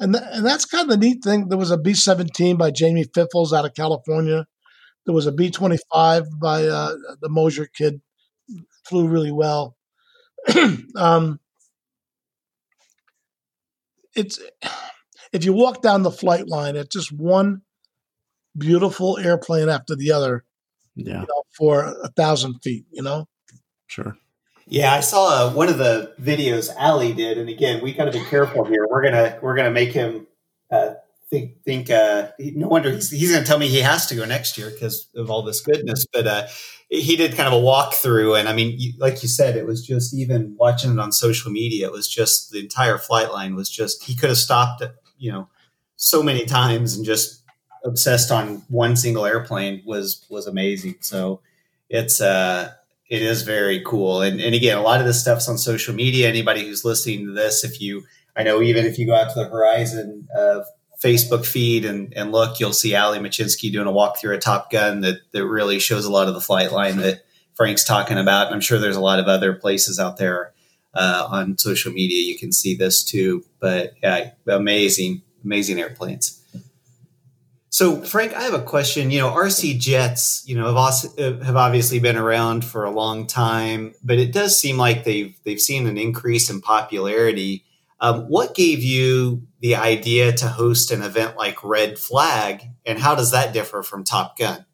And that's kind of the neat thing. There was a B-17 by Jamie Fiffles out of California. There was a B-25 by the Mosier kid. Flew really well. If you walk down the flight line, it's just one beautiful airplane after the other. Yeah, for 1,000 feet. Sure. Yeah, I saw one of the videos Ali did, and again, we got to be careful here. We're gonna make him think. No wonder he's gonna tell me he has to go next year because of all this goodness. But he did kind of a walkthrough, and I mean, like you said, it was just even watching it on social media. It was just the entire flight line was just he could have stopped it, so many times and just obsessed on one single airplane was amazing. So it's it is very cool. And again, a lot of this stuff's on social media. Anybody who's listening to this, I know even if you go out to the Horizon Facebook feed and look, you'll see Ali Mashinchi doing a walkthrough of Top Gun that really shows a lot of the flight line that Frank's talking about. And I'm sure there's a lot of other places out there on social media. You can see this too, but yeah, amazing airplanes. So, Frank, I have a question. RC Jets, have obviously been around for a long time, but it does seem like they've seen an increase in popularity. What gave you the idea to host an event like Red Flag, and how does that differ from Top Gun?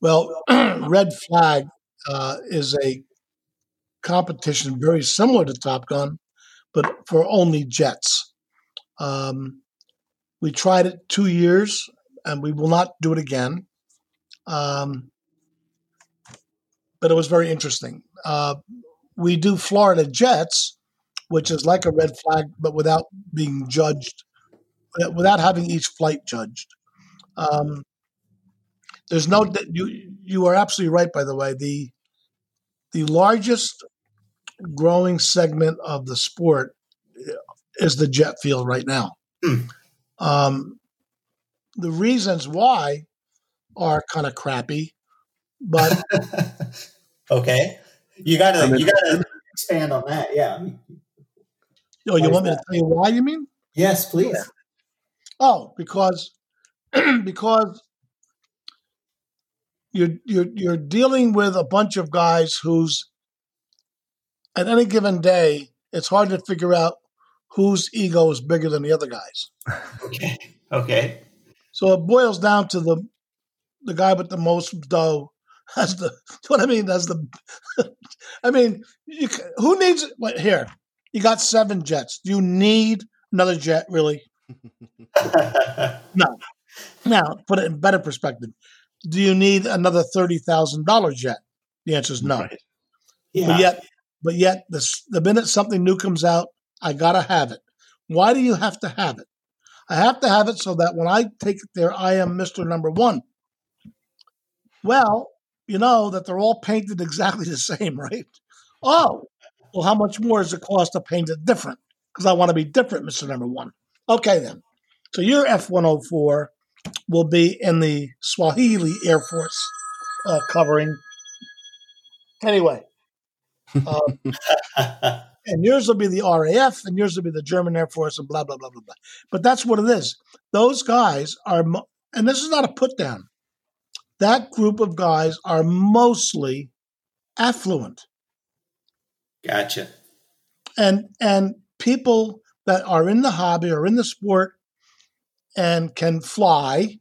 Well, Red Flag is a competition very similar to Top Gun, but for only jets. We tried it 2 years, and we will not do it again. But it was very interesting. We do Florida Jets, which is like a Red Flag, but without being judged, without having each flight judged. There's no you are absolutely right, by the way. The largest growing segment of the sport is the jet field right now. The reasons why are kind of crappy, but okay, you gotta expand on that. Yeah. Oh, you want me to tell you why? You mean? Yes, please. Yeah. Oh, because you're dealing with a bunch of guys who's at any given day, it's hard to figure out whose ego is bigger than the other guys. Okay. So it boils down to the guy with the most dough. That's the, what I mean? That's the, I mean, who needs it? Wait, here, you got 7 jets. Do you need another jet, really? No. Now, put it in better perspective. Do you need another $30,000 jet? The answer is no. Right. Yeah. But yet the minute something new comes out, I got to have it. Why do you have to have it? I have to have it so that when I take it there, I am Mr. Number One. Well, you know that they're all painted exactly the same, right? Oh, well, how much more does it cost to paint it different? Because I want to be different, Mr. Number One. Okay, then. So your F-104 will be in the Swahili Air Force covering. Anyway. And yours will be the RAF, and yours will be the German Air Force, and blah, blah, blah, blah, blah. But that's what it is. Those guys are, and this is not a put down, that group of guys are mostly affluent. Gotcha. And people that are in the hobby or in the sport and can fly,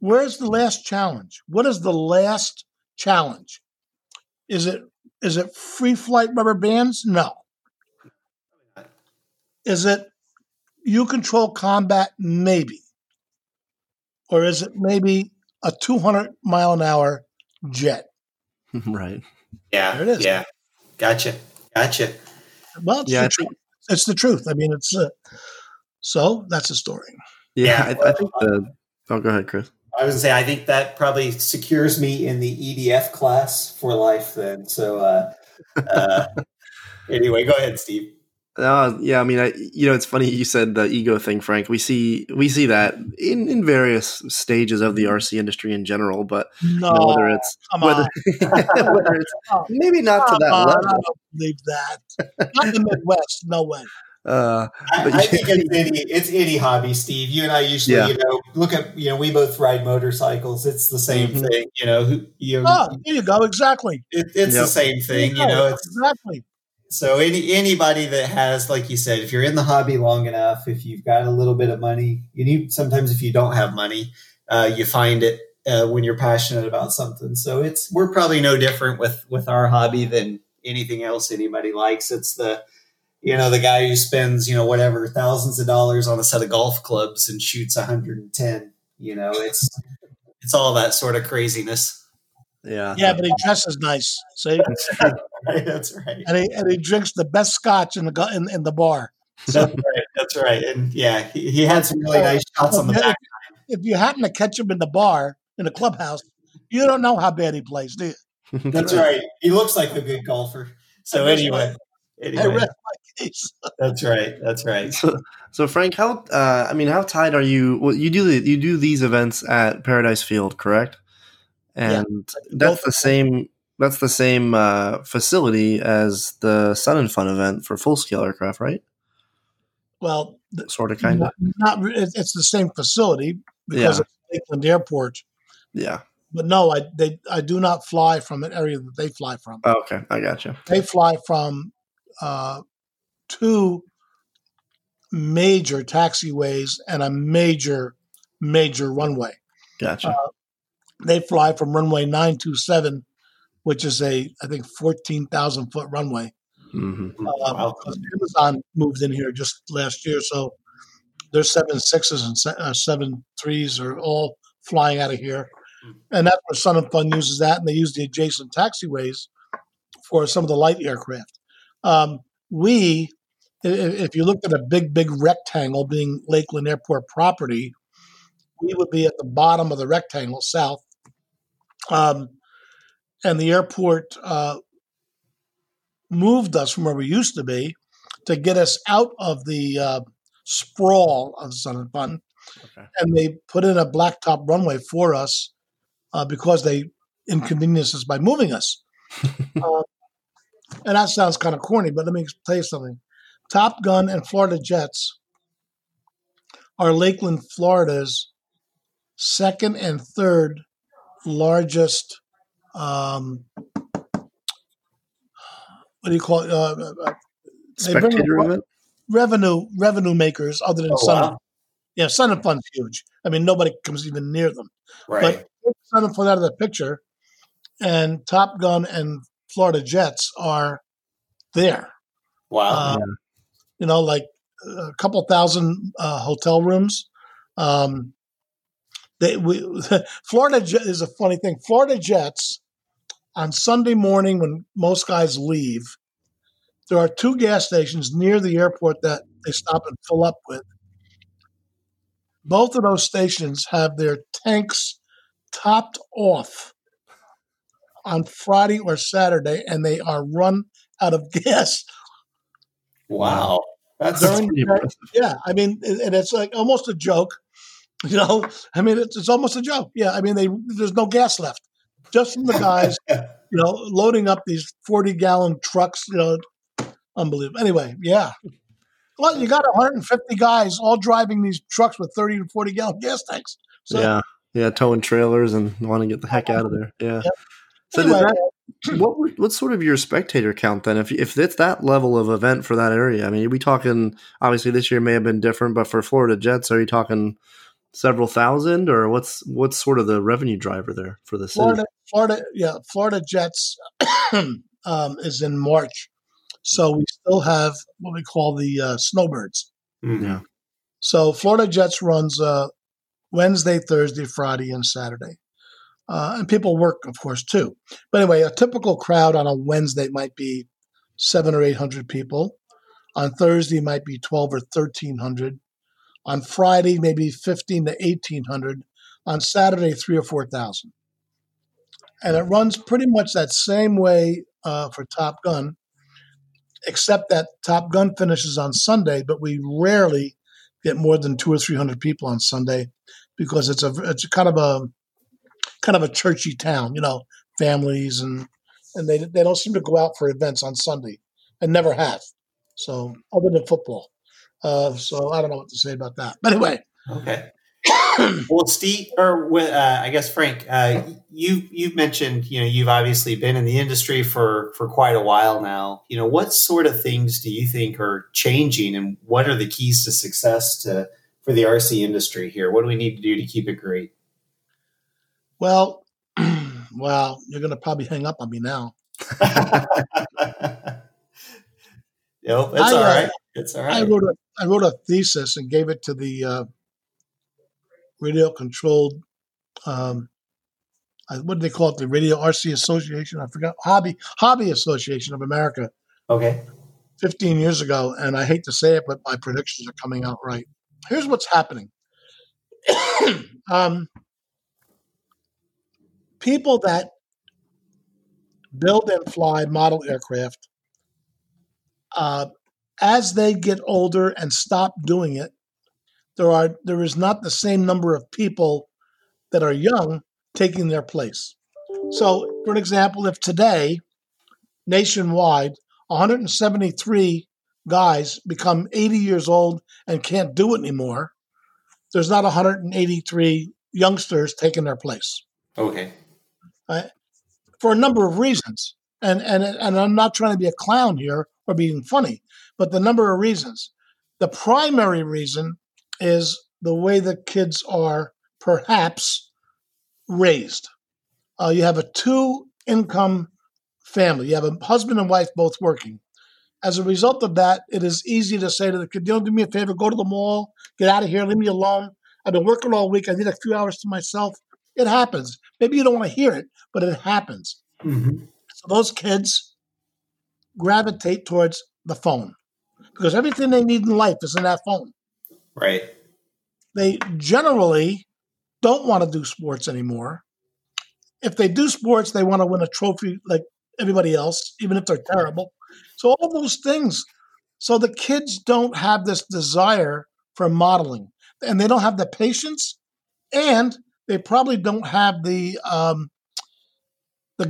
where's the last challenge? What is the last challenge? Is it free flight rubber bands? No. Is it you control combat? Maybe. Or is it maybe a 200-mile-an-hour jet? Right. Yeah. There it is. Yeah. Gotcha. Well, it's, yeah, it's the truth. I mean, it's so that's the story. Yeah. I think oh, go ahead, Chris. I was going to say, I think that probably secures me in the EDF class for life then. So anyway, go ahead, Steve. Yeah, I mean, it's funny you said the ego thing, Frank. We see that in various stages of the RC industry in general, but maybe not to that level. I don't believe that. Not in the Midwest, no way. I think it's any hobby, Steve. You and I usually, look at, we both ride motorcycles. It's the same thing, there you go. Exactly. It's the same thing, exactly. So anybody that has, like you said, if you're in the hobby long enough, if you've got a little bit of money, sometimes if you don't have money, you find it when you're passionate about something. So we're probably no different with our hobby than anything else anybody likes. It's the guy who spends, whatever, thousands of dollars on a set of golf clubs and shoots 110, it's all that sort of craziness. Yeah. Yeah, but he dresses nice. See? That's right. And he drinks the best scotch in the bar. So. That's right. And yeah, he had some really nice shots on the back. If you happen to catch him in the bar, in the clubhouse, you don't know how bad he plays, do you? That's right. He looks like a good golfer. So anyway. That's right. So Frank, how how tied are you? Well, you do these events at Paradise Field, correct? And that's the same facility as the Sun and Fun event for full scale aircraft, right? Well, sort of, kind of. It's the same facility because of Lakeland Airport. Yeah. But no, I do not fly from the area that they fly from. Oh, okay, I gotcha. They fly from two major taxiways and a major runway. Gotcha. They fly from runway 927, which is I think 14,000-foot runway. Mm-hmm. Amazon moved in here just last year, so their 7.6s and 7.3s are all flying out of here, and that's where Sun and Fun uses that, and they use the adjacent taxiways for some of the light aircraft. If you looked at a big rectangle being Lakeland Airport property, we would be at the bottom of the rectangle south. And the airport moved us from where we used to be to get us out of the sprawl of Sun and Fun. Okay. And they put in a blacktop runway for us because they inconvenienced us by moving us. And that sounds kind of corny, but let me tell you something. Top Gun and Florida Jets are Lakeland, Florida's second and third largest, spectator event? Revenue makers other than Sun. Wow. Yeah, Sun and Fun's huge. I mean, nobody comes even near them. Right. But Sun and Fun out of the picture, and Top Gun and Florida Jets are there. Wow. Like a couple thousand hotel rooms. Florida Jets is a funny thing. Florida Jets, on Sunday morning when most guys leave, there are two gas stations near the airport that they stop and fill up with. Both of those stations have their tanks topped off on Friday or Saturday, and they are run out of gas. Wow. That's pretty impressive. Yeah. I mean, and it's like almost a joke. You know, I mean, it's almost a joke. Yeah. I mean, there's no gas left. Just from the guys, you know, loading up these 40-gallon trucks, you know, unbelievable. Anyway, yeah. Well, you got 150 guys all driving these trucks with 30 to 40-gallon gas tanks. So, yeah, towing trailers and want to get the heck out of there. Yeah. Yep. So anyway, what's sort of your spectator count then? If it's that level of event for that area, I mean, are we talking, obviously this year may have been different, but for Florida Jets, are you talking several thousand, or what's sort of the revenue driver there for the city? Florida Jets is in March. So we still have what we call the snowbirds. Yeah. So Florida Jets runs Wednesday, Thursday, Friday, and Saturday. And people work, of course, too. But anyway, a typical crowd on a Wednesday might be 700 or 800 people. On Thursday, might be 1,200 or 1,300. On Friday, maybe 1,500 to 1,800. On Saturday, 3,000 or 4,000. And it runs pretty much that same way for Top Gun, except that Top Gun finishes on Sunday, but we rarely get more than 200 or 300 people on Sunday because it's kind of a churchy town, you know, families and they don't seem to go out for events on Sunday and never have. So other than football. So I don't know what to say about that. But anyway. Okay. Well, Steve, or I guess Frank, you've mentioned, you know, you've obviously been in the industry for quite a while now. You know, what sort of things do you think are changing, and what are the keys to success for the RC industry here? What do we need to do to keep it great? Well, you're going to probably hang up on me now. Nope, it's all right. It's all right. I wrote a thesis and gave it to the radio controlled. What do they call it? The Radio RC Association. I forgot. Hobby Association of America. Okay. 15 years ago, and I hate to say it, but my predictions are coming out right. Here's what's happening. People that build and fly model aircraft, as they get older and stop doing it, there is not the same number of people that are young taking their place. So, for an example, if today, nationwide, 173 guys become 80 years old and can't do it anymore, there's not 183 youngsters taking their place. Okay. For a number of reasons, and I'm not trying to be a clown here or being funny, but the number of reasons. The primary reason is the way the kids are perhaps raised. You have a two-income family. You have a husband and wife both working. As a result of that, it is easy to say to the kid, "Don't do me a favor, go to the mall, get out of here, leave me alone. I've been working all week. I need a few hours to myself." It happens. Maybe you don't want to hear it, but it happens. Mm-hmm. So those kids gravitate towards the phone because everything they need in life is in that phone. Right. They generally don't want to do sports anymore. If they do sports, they want to win a trophy like everybody else, even if they're terrible. So all those things. So the kids don't have this desire for modeling, and they don't have the patience, and they probably don't have the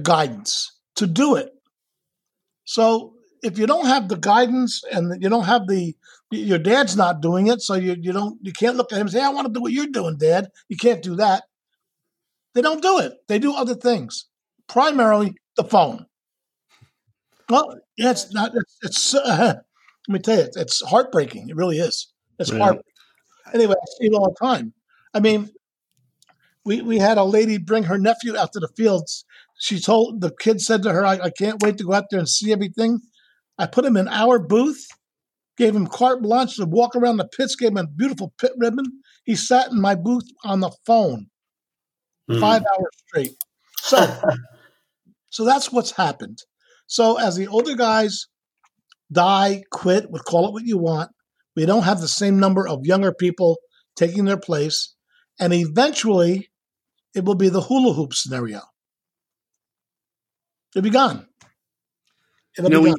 guidance to do it. So if you don't have the guidance and you don't have your dad's not doing it, so you can't look at him and say, "I want to do what you're doing, Dad." You can't do that. They don't do it. They do other things, primarily the phone. Well, it's not. Let me tell you, it's heartbreaking. It really is. It's heartbreaking. Anyway, I see it all the time. I mean. We had a lady bring her nephew out to the fields. She told the kid, said to her, I can't wait to go out there and see everything. I put him in our booth, gave him carte blanche to walk around the pits, gave him a beautiful pit ribbon. He sat in my booth on the phone 5 hours straight. So that's what's happened. So as the older guys die, quit, call it what you want, We don't have the same number of younger people taking their place. And eventually, it will be the hula hoop scenario. It'll be gone. I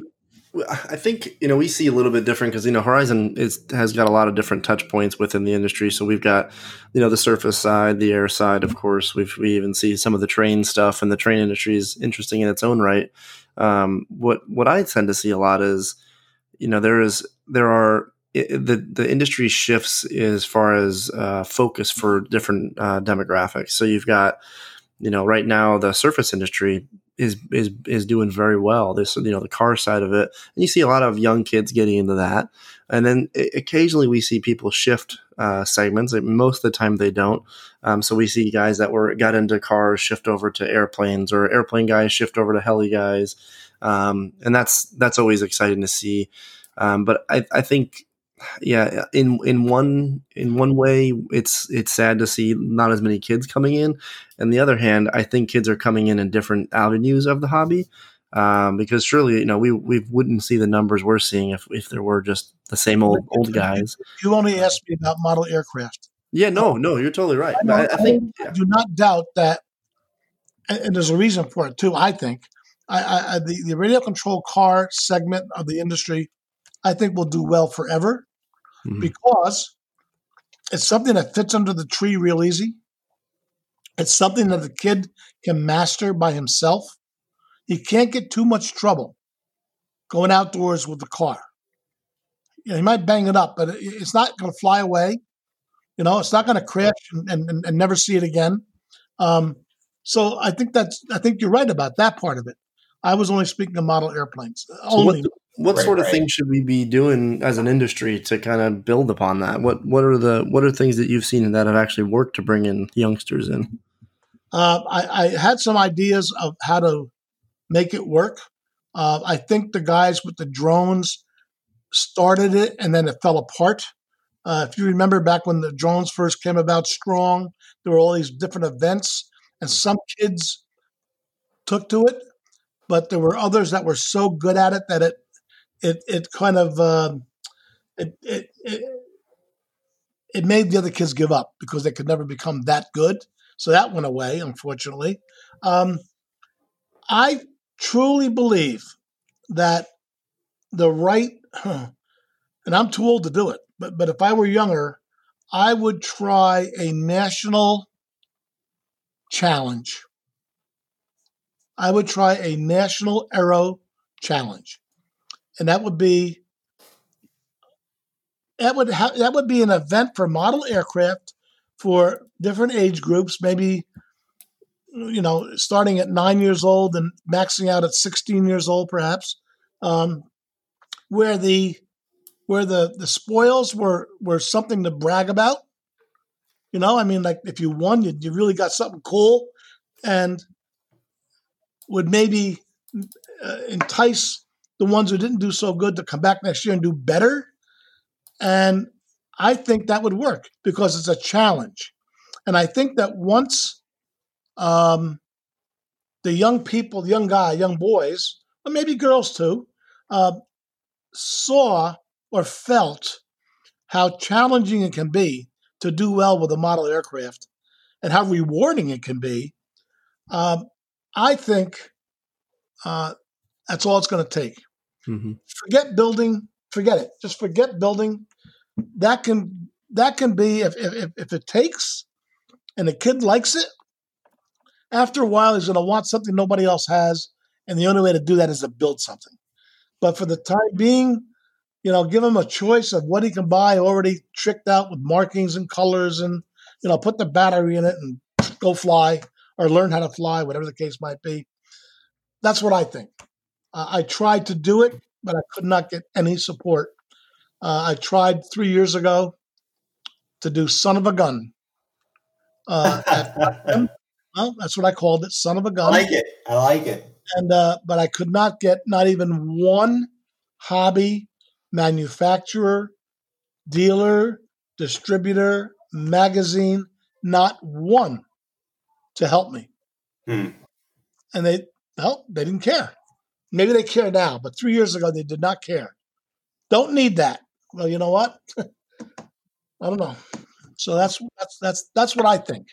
think, we see a little bit different because, Horizon has got a lot of different touch points within the industry. So we've got, the surface side, the air side, of course. We even see some of the train stuff, and the train industry is interesting in its own right. What I tend to see a lot is, the industry shifts as far as focus for different demographics. So you've got, right now the surface industry is doing very well. This, the car side of it, and you see a lot of young kids getting into that. And then occasionally we see people shift segments. Like most of the time they don't. So we see guys that got into cars shift over to airplanes, or airplane guys shift over to heli guys, and that's always exciting to see. But I think, yeah, in one way, it's sad to see not as many kids coming in. On the other hand, I think kids are coming in different avenues of the hobby, because surely we wouldn't see the numbers we're seeing if there were just the same old guys. You only asked me about model aircraft. Yeah, no, you're totally right. I do not doubt that, and there's a reason for it too. I think the radio control car segment of the industry, I think, will do well forever, because it's something that fits under the tree real easy. It's something that the kid can master by himself. He can't get too much trouble going outdoors with the car. He might bang it up, but it's not going to fly away. It's not going to crash and never see it again. So I think you're right about that part of it. I was only speaking of model airplanes. What sort of things should we be doing as an industry to kind of build upon that? What are things that you've seen that have actually worked to bring in youngsters in? I had some ideas of how to make it work. I think the guys with the drones started it, and then it fell apart. If you remember back when the drones first came about strong, there were all these different events, and some kids took to it, but there were others that were so good at it that it made the other kids give up because they could never become that good. So that went away, unfortunately. I truly believe that and I'm too old to do it, but if I were younger, I would try a national challenge. I would try a national aero challenge. And that would be an event for model aircraft for different age groups, maybe, starting at 9 years old and maxing out at 16 years old, perhaps, where the spoils were something to brag about. If you won, you really got something cool, and would maybe entice the ones who didn't do so good to come back next year and do better. And I think that would work because it's a challenge. And I think that once the young people, the young boys, or maybe girls too, saw or felt how challenging it can be to do well with a model aircraft and how rewarding it can be, I think that's all it's going to take. Mm-hmm. Forget building. Forget it. Just forget building. That can be if it takes, and the kid likes it. After a while, he's going to want something nobody else has, and the only way to do that is to build something. But for the time being, give him a choice of what he can buy already tricked out with markings and colors, and put the battery in it and go fly or learn how to fly, whatever the case might be. That's what I think. I tried to do it, but I could not get any support. I tried 3 years ago to do Son of a Gun. That's what I called it, Son of a Gun. I like it. And but I could not get not even one hobby, manufacturer, dealer, distributor, magazine, not one to help me. And they didn't care. Maybe they care now, but 3 years ago, they did not care. Don't need that. well, you know what? I don't know. So that's what I think.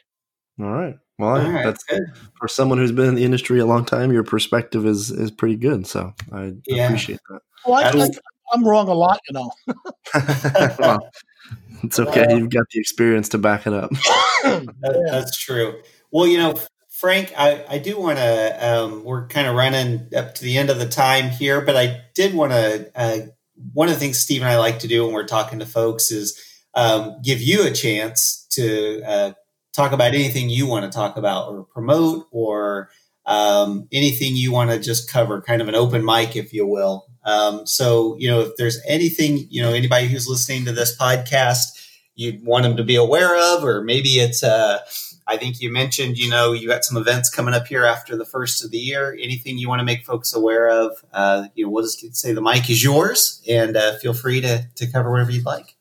All right. Well, that's good. For someone who's been in the industry a long time, your perspective is pretty good. So I appreciate that. Well, I'm wrong a lot, you know. Well, it's okay. You've got the experience to back it up. That's true. Well, you know, Frank, I do want to, we're kind of running up to the end of the time here, but I did want to, one of the things Steve and I like to do when we're talking to folks is give you a chance to talk about anything you want to talk about or promote or anything you want to just cover, kind of an open mic, if you will. So, you know, if there's anything, you know, anybody who's listening to this podcast, you'd want them to be aware of, or maybe it's, I think you mentioned, you know, you got some events coming up here after the first of the year, anything you want to make folks aware of, you know, we'll just say the mic is yours and, feel free to cover whatever you'd like.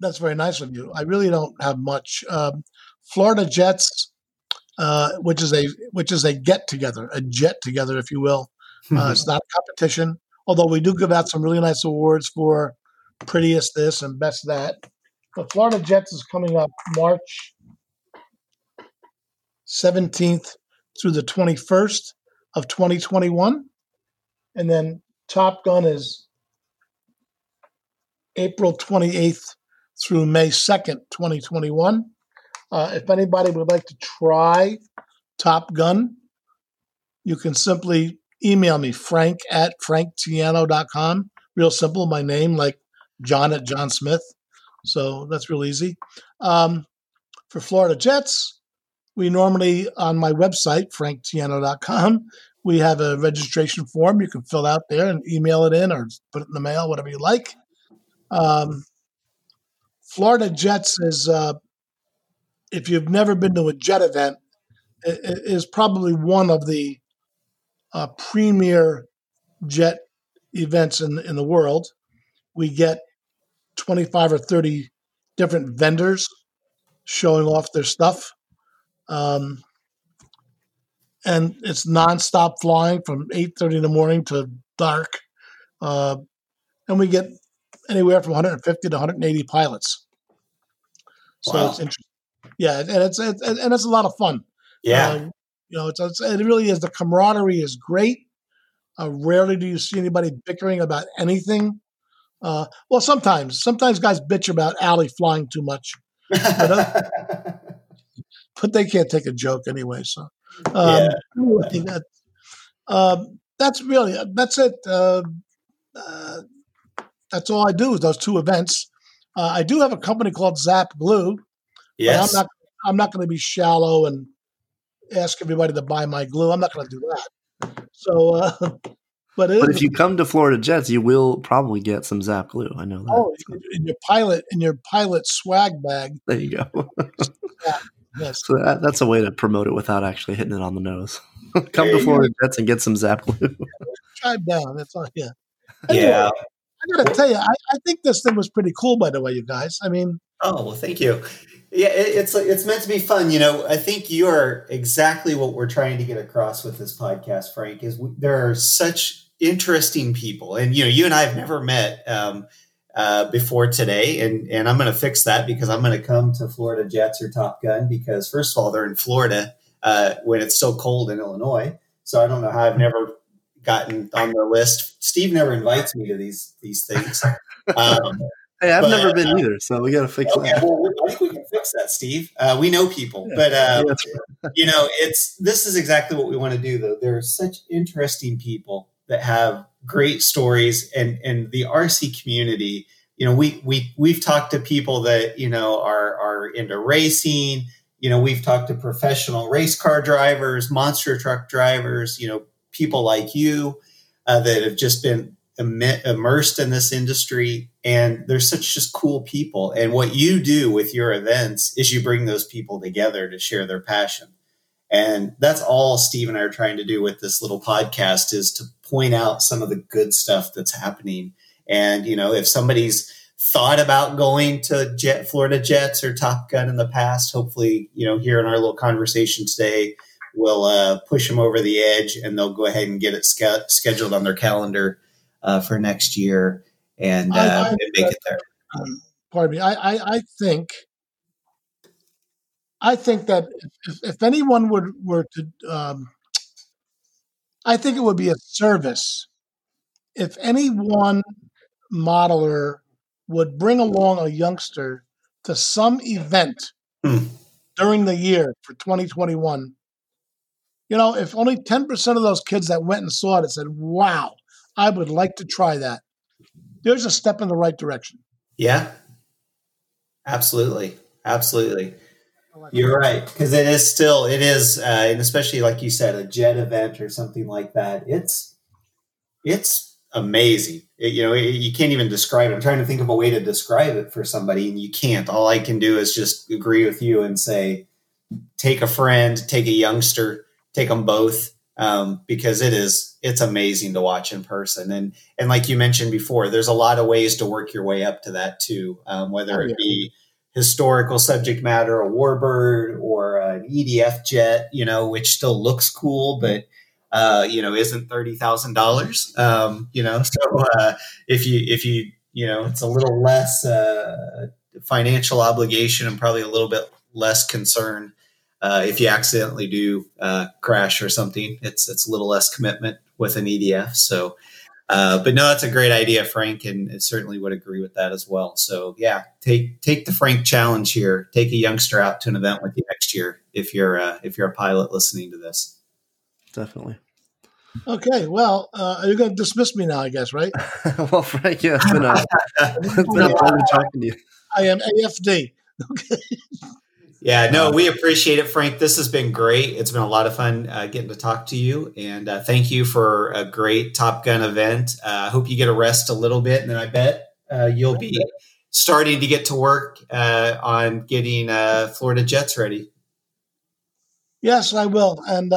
That's very nice of you. I really don't have much. Florida Jets, which is a get together, if you will. It's not a competition, although we do give out some really nice awards for prettiest this and best that. But Florida Jets is coming up March 17th through the 21st of 2021. And then Top Gun is April 28th through May 2nd, 2021. If anybody would like to try Top Gun, you can simply email me, frank@franktiano.com. Real simple, my name, like John@JohnSmith. So that's real easy. For Florida Jets, we normally, on my website, franktiano.com, we have a registration form you can fill out there and email it in or put it in the mail, whatever you like. Florida Jets is, if you've never been to a jet event, it is probably one of the premier jet events in the world. We get 25 or 30 different vendors showing off their stuff. And it's nonstop flying from 8:30 in the morning to dark. And we get anywhere from 150 to 180 pilots. So it's interesting. Yeah. And it's a lot of fun. Yeah. You know, it really is. The camaraderie is great. Rarely do you see anybody bickering about anything. Well, sometimes guys bitch about Ali flying too much, but they can't take a joke anyway. So, that's it. That's all I do is those two events. I do have a company called Zap Glue. Yes. But I'm not going to be shallow and ask everybody to buy my glue. I'm not going to do that. So, but if you come to Florida Jets, you will probably get some Zap Glue. I know that. Oh, in your pilot swag bag. There you go. Yes. So that's a way to promote it without actually hitting it on the nose. Come to Florida Jets and get some Zap Glue. Drive down. That's all. Yeah. Anyway, yeah. I got to tell you, I think this thing was pretty cool. By the way, you guys. I mean. Oh well, thank you. Yeah, it's meant to be fun. You know, I think you are exactly what we're trying to get across with this podcast, Frank, is there are such interesting people. And, you know, you and I have never met before today. And I'm going to fix that because I'm going to come to Florida Jets or Top Gun because, first of all, they're in Florida when it's so cold in Illinois. So I don't know how I've never gotten on their list. Steve never invites me to these things. Hey, I've never been either, so we got to fix that. Well, I think we can fix that, Steve. We know people, but you know, this is exactly what we want to do. Though there are such interesting people that have great stories, and the RC community. You know, we've talked to people that you know are into racing. You know, we've talked to professional race car drivers, monster truck drivers. You know, people like you that have just been immersed in this industry, and they're such just cool people. And what you do with your events is you bring those people together to share their passion. And that's all Steve and I are trying to do with this little podcast is to point out some of the good stuff that's happening. And, you know, if somebody's thought about going to Florida Jets or Top Gun in the past, hopefully, you know, here in our little conversation today, we'll push them over the edge and they'll go ahead and get it scheduled on their calendar for next year. and make it there. Pardon me. I think that if anyone were to, I think it would be a service if any one modeler would bring along a youngster to some event during the year for 2021. You know, if only 10% of those kids that went and saw it said, wow, I would like to try that. There's a step in the right direction. Yeah, absolutely. Absolutely. You're right, because it is still, and especially like you said, a jet event or something like that. It's amazing. You can't even describe it. I'm trying to think of a way to describe it for somebody, and you can't. All I can do is just agree with you and say, take a friend, take a youngster, take them both, because it's amazing to watch in person. And like you mentioned before, there's a lot of ways to work your way up to that too, whether it be historical subject matter, a warbird, or an EDF jet, which still looks cool, but isn't $30,000. So if you it's a little less financial obligation and probably a little bit less concern if you accidentally do crash or something. It's a little less commitment with an EDF. So, but no, that's a great idea, Frank, and certainly would agree with that as well. So yeah, take the Frank challenge here. Take a youngster out to an event with you next year if you're a pilot listening to this. Definitely. Okay. Well, you're going to dismiss me now, I guess, right? Well, Frank, yeah, it's been a pleasure talking to you. I am AFD. Okay. Yeah, no, we appreciate it, Frank. This has been great. It's been a lot of fun getting to talk to you, and thank you for a great Top Gun event. I hope you get a rest a little bit, and then I bet you'll be starting to get to work on getting Florida Jets ready. Yes, I will. And,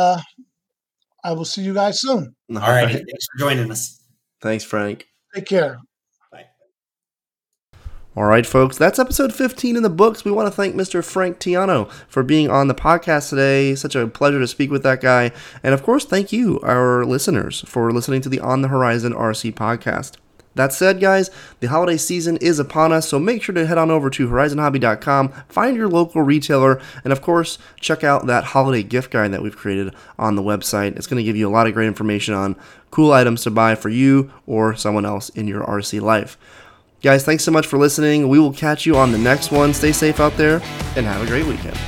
I will see you guys soon. All right. Thanks for joining us. Thanks, Frank. Take care. Bye. All right, folks. That's episode 15 in the books. We want to thank Mr. Frank Tiano for being on the podcast today. Such a pleasure to speak with that guy. And, of course, thank you, our listeners, for listening to the On the Horizon RC podcast. That said, guys, the holiday season is upon us, so make sure to head on over to horizonhobby.com, find your local retailer, and of course, check out that holiday gift guide that we've created on the website. It's going to give you a lot of great information on cool items to buy for you or someone else in your RC life. Guys, thanks so much for listening. We will catch you on the next one. Stay safe out there, and have a great weekend.